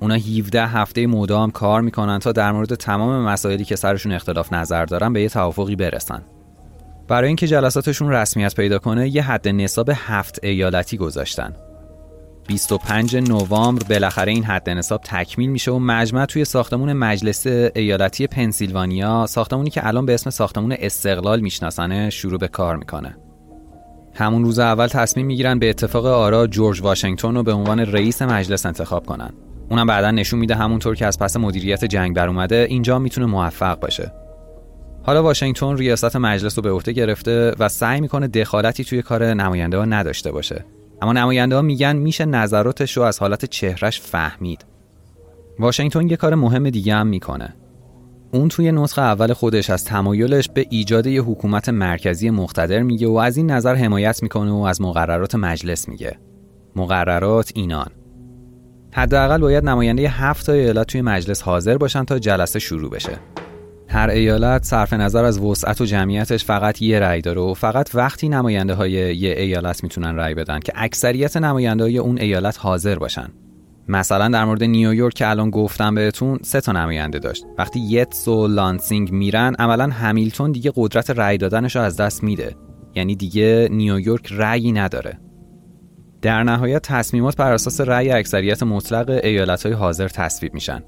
اونا هفده هفته مدام کار میکنن تا در مورد تمام مسائلی که سرشون اختلاف نظر دارن به یه توافقی برسن. برای اینکه جلساتشون رسمیت پیدا کنه یه حد نصاب هفت ایالتی گذاشتن. بیست و پنجم نوامبر بالاخره این حد نصاب تکمیل میشه و مجمع توی ساختمون مجلس ایالتی پنسیلوانیا، ساختمونی که الان به اسم ساختمون استقلال میشناسنه، شروع به کار میکنه. همون روز اول تصمیم میگیرن به اتفاق آرا جورج واشنگتن رو به عنوان رئیس مجلس انتخاب کنن. اونم بعدن نشون میده همونطور که از پس مدیریت جنگ بر اومده اینجا میتونه موفق باشه. حالا واشنگتن ریاست مجلس رو به عهده گرفته و سعی میکنه دخالتی توی کار نماینده‌ها نداشته باشه، اما نماینده‌ها میگن میشه نظراتش رو از حالت چهرش فهمید. واشنگتن یه کار مهم دیگه هم میکنه. اون توی نسخه اول خودش از تمایلش به ایجاد یه حکومت مرکزی مقتدر میگه و از این نظر حمایت میکنه و از مقررات مجلس میگه. مقررات اینان: حداقل باید نماینده هفت تا ایالت توی مجلس حاضر باشن تا جلسه شروع بشه. هر ایالت صرف نظر از وسعت و جمعیتش فقط یه رأی داره و فقط وقتی نماینده های یه ایالت میتونن رأی بدن که اکثریت نماینده های اون ایالت حاضر باشن. مثلا در مورد نیویورک که الان گفتم بهتون سه تا نماینده داشت. وقتی یتس و لانسینگ میرن، عملاً همیلتون دیگه قدرت رأی دادنش رو از دست میده. یعنی دیگه نیویورک رأیی نداره. در نهایت تصمیمات بر اساس رأی اکثریت مطلق ایالت‌های حاضر تصویب میشن.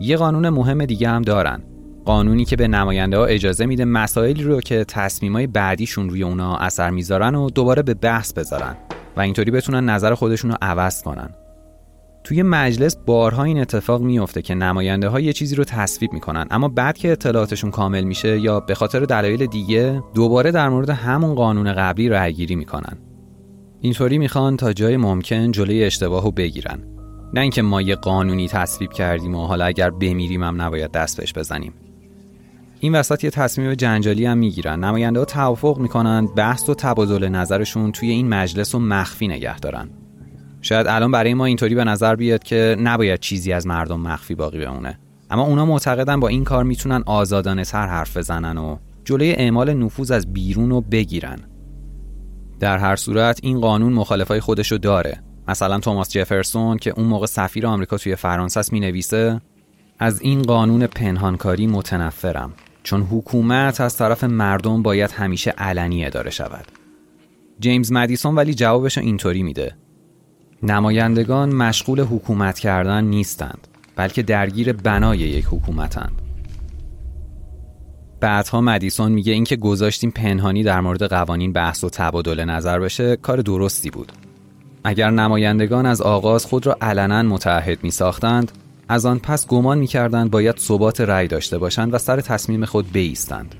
یه قانون مهم دیگه هم دارن. قانونی که به نماینده‌ها اجازه میده مسائلی رو که تصمیمای بعدیشون روی اونها اثر میذارن و دوباره به بحث بذارن و اینطوری بتونن نظر خودشون رو عوض کنن. توی مجلس بارها این اتفاق میفته که نماینده‌ها یه چیزی رو تصویب میکنن، اما بعد که اطلاعاتشون کامل میشه یا به خاطر دلایل دیگه دوباره در مورد همون قانون قبلی رأی‌گیری میکنن. اینطوری میخوان تا جای ممکن جلوی اشتباهو بگیرن، نه اینکه ما یه قانونی تصویب کردیم و حالا اگر بمیریم هم نباید دست بهش بزنیم. این وسط یه تصمیم جنجالی هم میگیرن. نماینده‌ها توافق میکنن بحث و تبادل نظرشون توی این مجلس رو مخفی نگه دارن. شاید الان برای ما اینطوری به نظر بیاد که نباید چیزی از مردم مخفی باقی بمونه، اما اونا معتقدن با این کار میتونن آزادانه تر حرف بزنن و جلوی اعمال نفوذ از بیرون رو بگیرن. در هر صورت این قانون مخالفای خودشو داره. مثلا توماس جفرسون که اون موقع سفیر آمریکا توی فرانسه است مینویسه: از این قانون پنهانکاری متنفرم، چون حکومت از طرف مردم باید همیشه علنی اداره شود. جیمز مدیسون ولی جوابش رو اینطوری میده: نمایندگان مشغول حکومت کردن نیستند، بلکه درگیر بنای یک حکومتند. بعدها مدیسون میگه اینکه گذاشتیم پنهانی در مورد قوانین بحث و تبادل نظر بشه کار درستی بود. اگر نمایندگان از آغاز خود را علنا متعهد میساختند، از آن پس گمان میکردند باید ثبات رأی داشته باشند و سر تصمیم خود بایستند،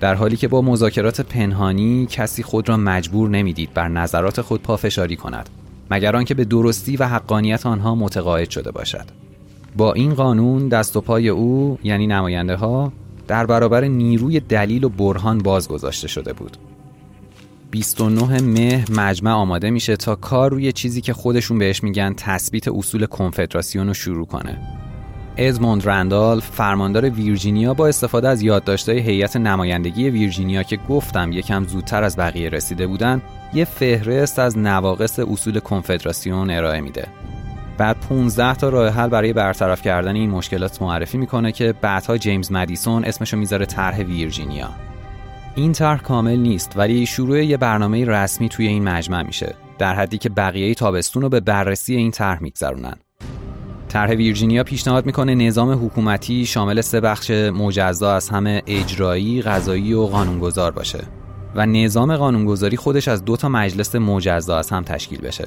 در حالی که با مذاکرات پنهانی کسی خود را مجبور نمیدید بر نظرات خود پافشاری کند، مگر آنکه به درستی و حقانیت آنها متقاعد شده باشد. با این قانون دست و پای او، یعنی نماینده‌ها، در برابر نیروی دلیل و برهان باز گذاشته شده بود. بیست و نهم مه مجمع آماده میشه تا کار روی چیزی که خودشون بهش میگن تثبیت اصول کنفدراسیون رو شروع کنه. ادموند رندال، فرماندار ویرجینیا، با استفاده از یادداشت‌های هیئت نمایندگی ویرجینیا که گفتم یکم زودتر از بقیه رسیده بودن، یه فهرست از نواقص اصول کنفدراسیون ارائه میده. بعد پانزده تا راه حل برای برطرف کردن این مشکلات معرفی میکنه که بعدها جیمز مدیسون اسمشو میذاره طرح ویرجینیا. این طرح کامل نیست، ولی شروع یه برنامه رسمی توی این مجمع میشه، در حدی که بقیه تابستون رو به بررسی این طرح میگذرونن. طرح ویرجینیا پیشنهاد میکنه نظام حکومتی شامل سه بخش مجزا از هم اجرایی، قضایی و قانونگذار باشه و نظام قانونگذاری خودش از دو تا مجلس مجزا از هم تشکیل بشه.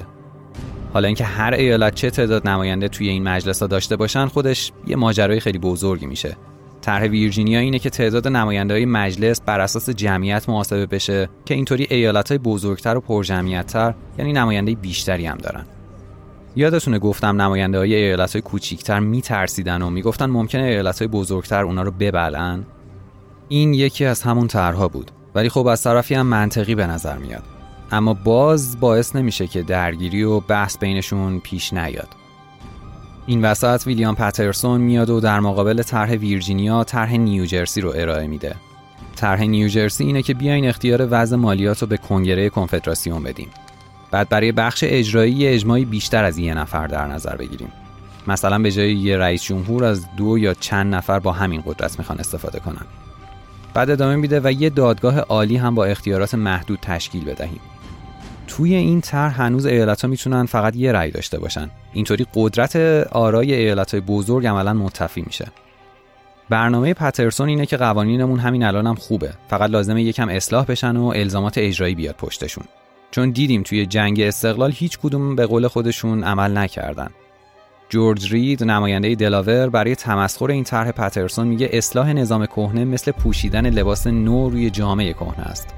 حالا اینکه هر ایالت چه تعداد نماینده توی این مجلس‌ها داشته باشن خودش یه ماجرای خیلی بزرگی میشه. طرح ویرجینیا اینه که تعداد نماینده‌های مجلس بر اساس جمعیت محاسبه بشه که اینطوری ایالت‌های بزرگتر و پرجمعیت‌تر یعنی نماینده بیشتری هم دارن. یادتونه گفتم نماینده‌های ایالت‌های کوچیک‌تر میترسیدن و میگفتن ممکنه ایالت‌های بزرگتر اونا رو ببلعن. این یکی از همون طرح‌ها بود، ولی خب از طرفی هم منطقی به نظر میاد، اما باز باعث نمیشه که درگیری و بحث بینشون پیش نیاد. این وسط ویلیام پترسون میاد و در مقابل طرح ویرجینیا طرح نیوجرسی رو ارائه میده. طرح نیوجرسی اینه که بیاین اختیار وضع مالیات رو به کنگره کنفدراسیون بدیم. بعد برای بخش اجرایی اجماعی بیشتر از یه نفر در نظر بگیریم. مثلا به جای یه رئیس جمهور از دو یا چند نفر با همین قدرت میخوان استفاده کنن. بعد ادامه میده و یه دادگاه عالی هم با اختیارات محدود تشکیل بدهیم. توی این طرح هنوز ایالت‌ها میتونن فقط یه رأی داشته باشن. اینطوری قدرت آرای ایالت‌های بزرگ عملاً منتفی میشه. برنامه پترسون اینه که قوانینمون همین الانم هم خوبه، فقط لازمه یکم اصلاح بشن و الزامات اجرایی بیاد پشتشون. چون دیدیم توی جنگ استقلال هیچ کدوم به قول خودشون عمل نکردن. جورج رید، نماینده دلاور، برای تمسخر این طرح پترسون میگه اصلاح نظام کهنه مثل پوشیدن لباس نو روی جامعه کهنه است.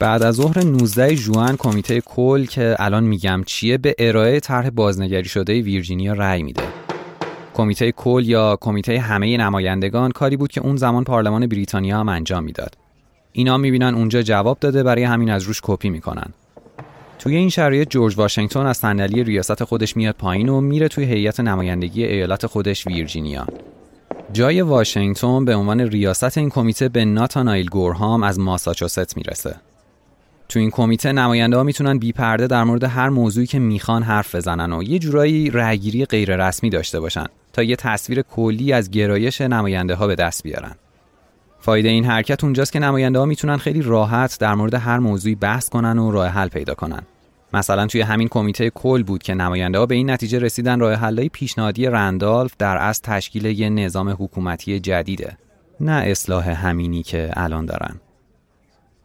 بعد از ظهر نوزدهم ژوئن کمیته کل که الان میگم چیه به ارائه طرح بازنگری شده ویرجینیا رأی میده. کمیته کل یا کمیته همه نمایندگان کاری بود که اون زمان پارلمان بریتانیا هم انجام میداد. اینا میبینن اونجا جواب داده، برای همین از روش کپی میکنن. توی این شرایط جورج واشنگتن از صندلی ریاست خودش میاد پایین و میره توی هیئت نمایندگی ایالت خودش ویرجینیا. جای واشنگتن به عنوان ریاست این کمیته به ناتانائیل گورهام از ماساچوست میرسه. تو این کمیته نماینده‌ها میتونن بی پرده در مورد هر موضوعی که میخوان حرف بزنن و یه جورایی رأی‌گیری غیر رسمی داشته باشن تا یه تصویر کلی از گرایش نماینده‌ها به دست بیارن. فایده این حرکت اونجاست که نماینده‌ها میتونن خیلی راحت در مورد هر موضوعی بحث کنن و راه حل پیدا کنن. مثلا توی همین کمیته کل بود که نماینده‌ها به این نتیجه رسیدن راه حل‌های پیشنهادی رندالف در اصل تشکیل یه نظام حکومتی جدیده، نه اصلاح همینی که الان دارن.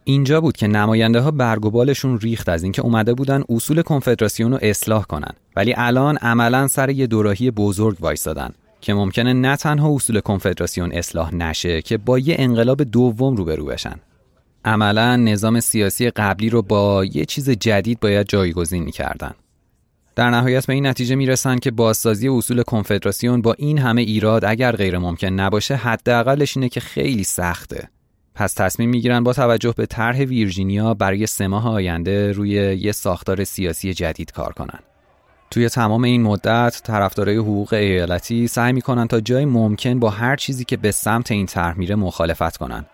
اینجا بود که نماینده‌ها برگ و بالشون ریخت از اینکه اومده بودن اصول کنفدراسیون رو اصلاح کنن، ولی الان عملاً سر یه دوراهی بزرگ وایسادن که ممکنه نه تنها اصول کنفدراسیون اصلاح نشه که با یه انقلاب دوم روبرو بشن. عملاً نظام سیاسی قبلی رو با یه چیز جدید باید جایگزین می‌کردن. در نهایت به این نتیجه میرسن که بازسازی اصول کنفدراسیون با این همه ایراد اگر غیر ممکن نباشه، حداقلش اینه که خیلی سخته. پس تصمیم میگیرن با توجه به طرح ویرجینیا برای سه ماه آینده روی یه ساختار سیاسی جدید کار کنن. توی تمام این مدت طرفدارای حقوق ایالتی سعی میکنن تا جای ممکن با هر چیزی که به سمت این طرح میره مخالفت کنن.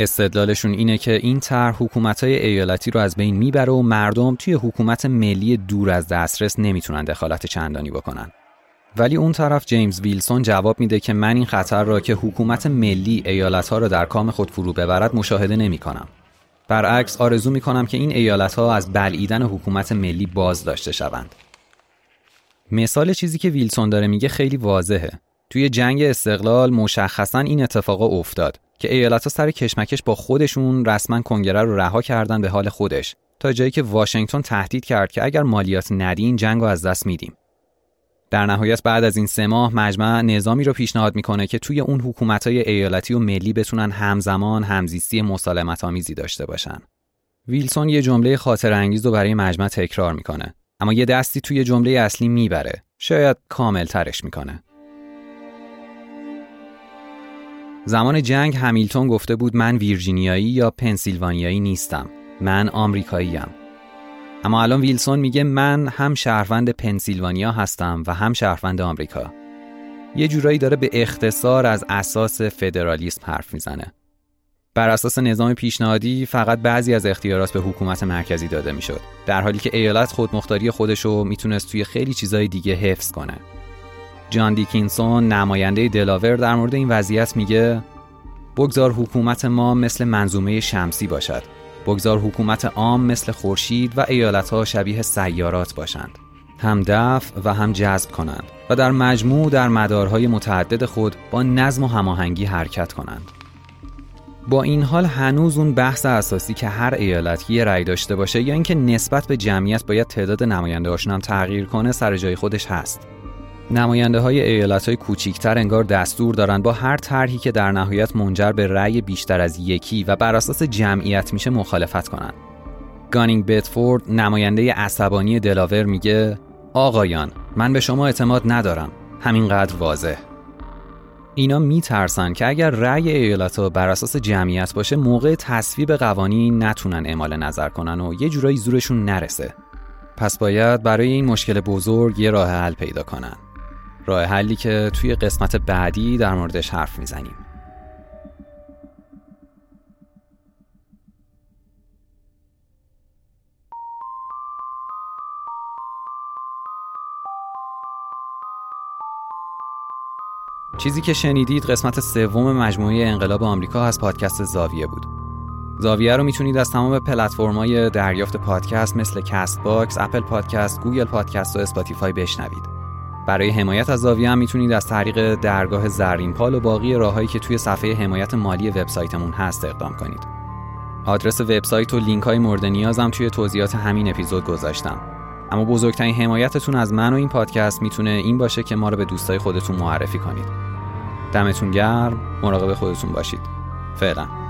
استدلالشون اینه که این طرح حکومت‌های ایالتی رو از بین میبره و مردم توی حکومت ملی دور از دسترس نمیتونن دخالت چندانی بکنن. ولی اون طرف جیمز ویلسون جواب میده که من این خطر را که حکومت ملی ایالت‌ها را در کام خود فرو ببرد مشاهده نمی‌کنم. برعکس آرزو می‌کنم که این ایالت‌ها از بلعیدن حکومت ملی باز داشته شوند. مثال چیزی که ویلسون داره میگه خیلی واضحه. توی جنگ استقلال مشخصاً این اتفاق افتاد که ایالت‌ها سر کشمکش با خودشون رسماً کنگره رو رها کردن به حال خودش، تا جایی که واشنگتن تهدید کرد که اگر مالیات ندین جنگو از دست میدیم. در نهایت بعد از این سه ماه مجمع نظامی رو پیشنهاد میکنه که توی اون حکومت‌های ایالتی و ملی بتونن همزمان همزیستی مسالمت‌آمیزی داشته باشن. ویلسون یه جمله خاطرانگیز رو برای مجمع تکرار میکنه، اما یه دستی توی جمله اصلی میبره، شاید کاملترش میکنه. زمان جنگ همیلتون گفته بود من ویرجینیایی یا پنسیلوانیایی نیستم، من آمریکاییم. اما الان ویلسون میگه من هم شهروند پنسیلوانیا هستم و هم شهروند آمریکا. یه جورایی داره به اختصار از اساس فدرالیسم حرف میزنه. بر اساس نظام پیشنهادی فقط بعضی از اختیارات به حکومت مرکزی داده میشد، در حالی که ایالت خودمختاری خودشو میتونست توی خیلی چیزای دیگه حفظ کنه. جان دیکینسون نماینده دلاور در مورد این وضعیت میگه بگذار حکومت ما مثل منظومه شمسی باشد. بگذار حکومت عام مثل خورشید و ایالت‌ها شبیه سیارات باشند، هم دفع و هم جذب کنند و در مجموع در مدارهای متعدد خود با نظم و هماهنگی حرکت کنند. با این حال هنوز اون بحث اساسی که هر ایالت یه رأی داشته باشه یا اینکه نسبت به جمعیت باید تعداد نماینده‌هاشون هم تغییر کنه سر جای خودش هست. نماینده‌های ایالت‌های کوچکتر انگار دستور دارن با هر طرحی که در نهایت منجر به رأی بیشتر از یکی و بر اساس جمعیت میشه مخالفت کنن. گانینگ بدفورد نماینده عصبانی دلاور میگه آقایان من به شما اعتماد ندارم، همینقدر واضح. اینا میترسن که اگر رأی ایالت‌ها بر اساس جمعیت باشه موقع تصویب قوانین نتونن اعمال نظر کنن و یه جورایی زورشون نرسه. پس باید برای این مشکل بزرگ یه راه حل پیدا کنن. راه حلی که توی قسمت بعدی در موردش حرف میزنیم. چیزی که شنیدید قسمت سوم مجموعه انقلاب آمریکا از پادکست زاویه بود. زاویه رو میتونید از تمام پلتفرم‌های دریافت پادکست مثل کست باکس، اپل پادکست، گوگل پادکست و اسپاتیفای بشنوید. برای حمایت از زاویه هم میتونید از طریق درگاه زرین پال و باقی راههایی که توی صفحه حمایت مالی وبسایتمون هست اقدام کنید. آدرس وبسایت و لینک‌های مورد نیازم توی توضیحات همین اپیزود گذاشتم. اما بزرگترین حمایتتون از من و این پادکست میتونه این باشه که ما رو به دوستای خودتون معرفی کنید. دمتون گرم، مراقب خودتون باشید. فعلا.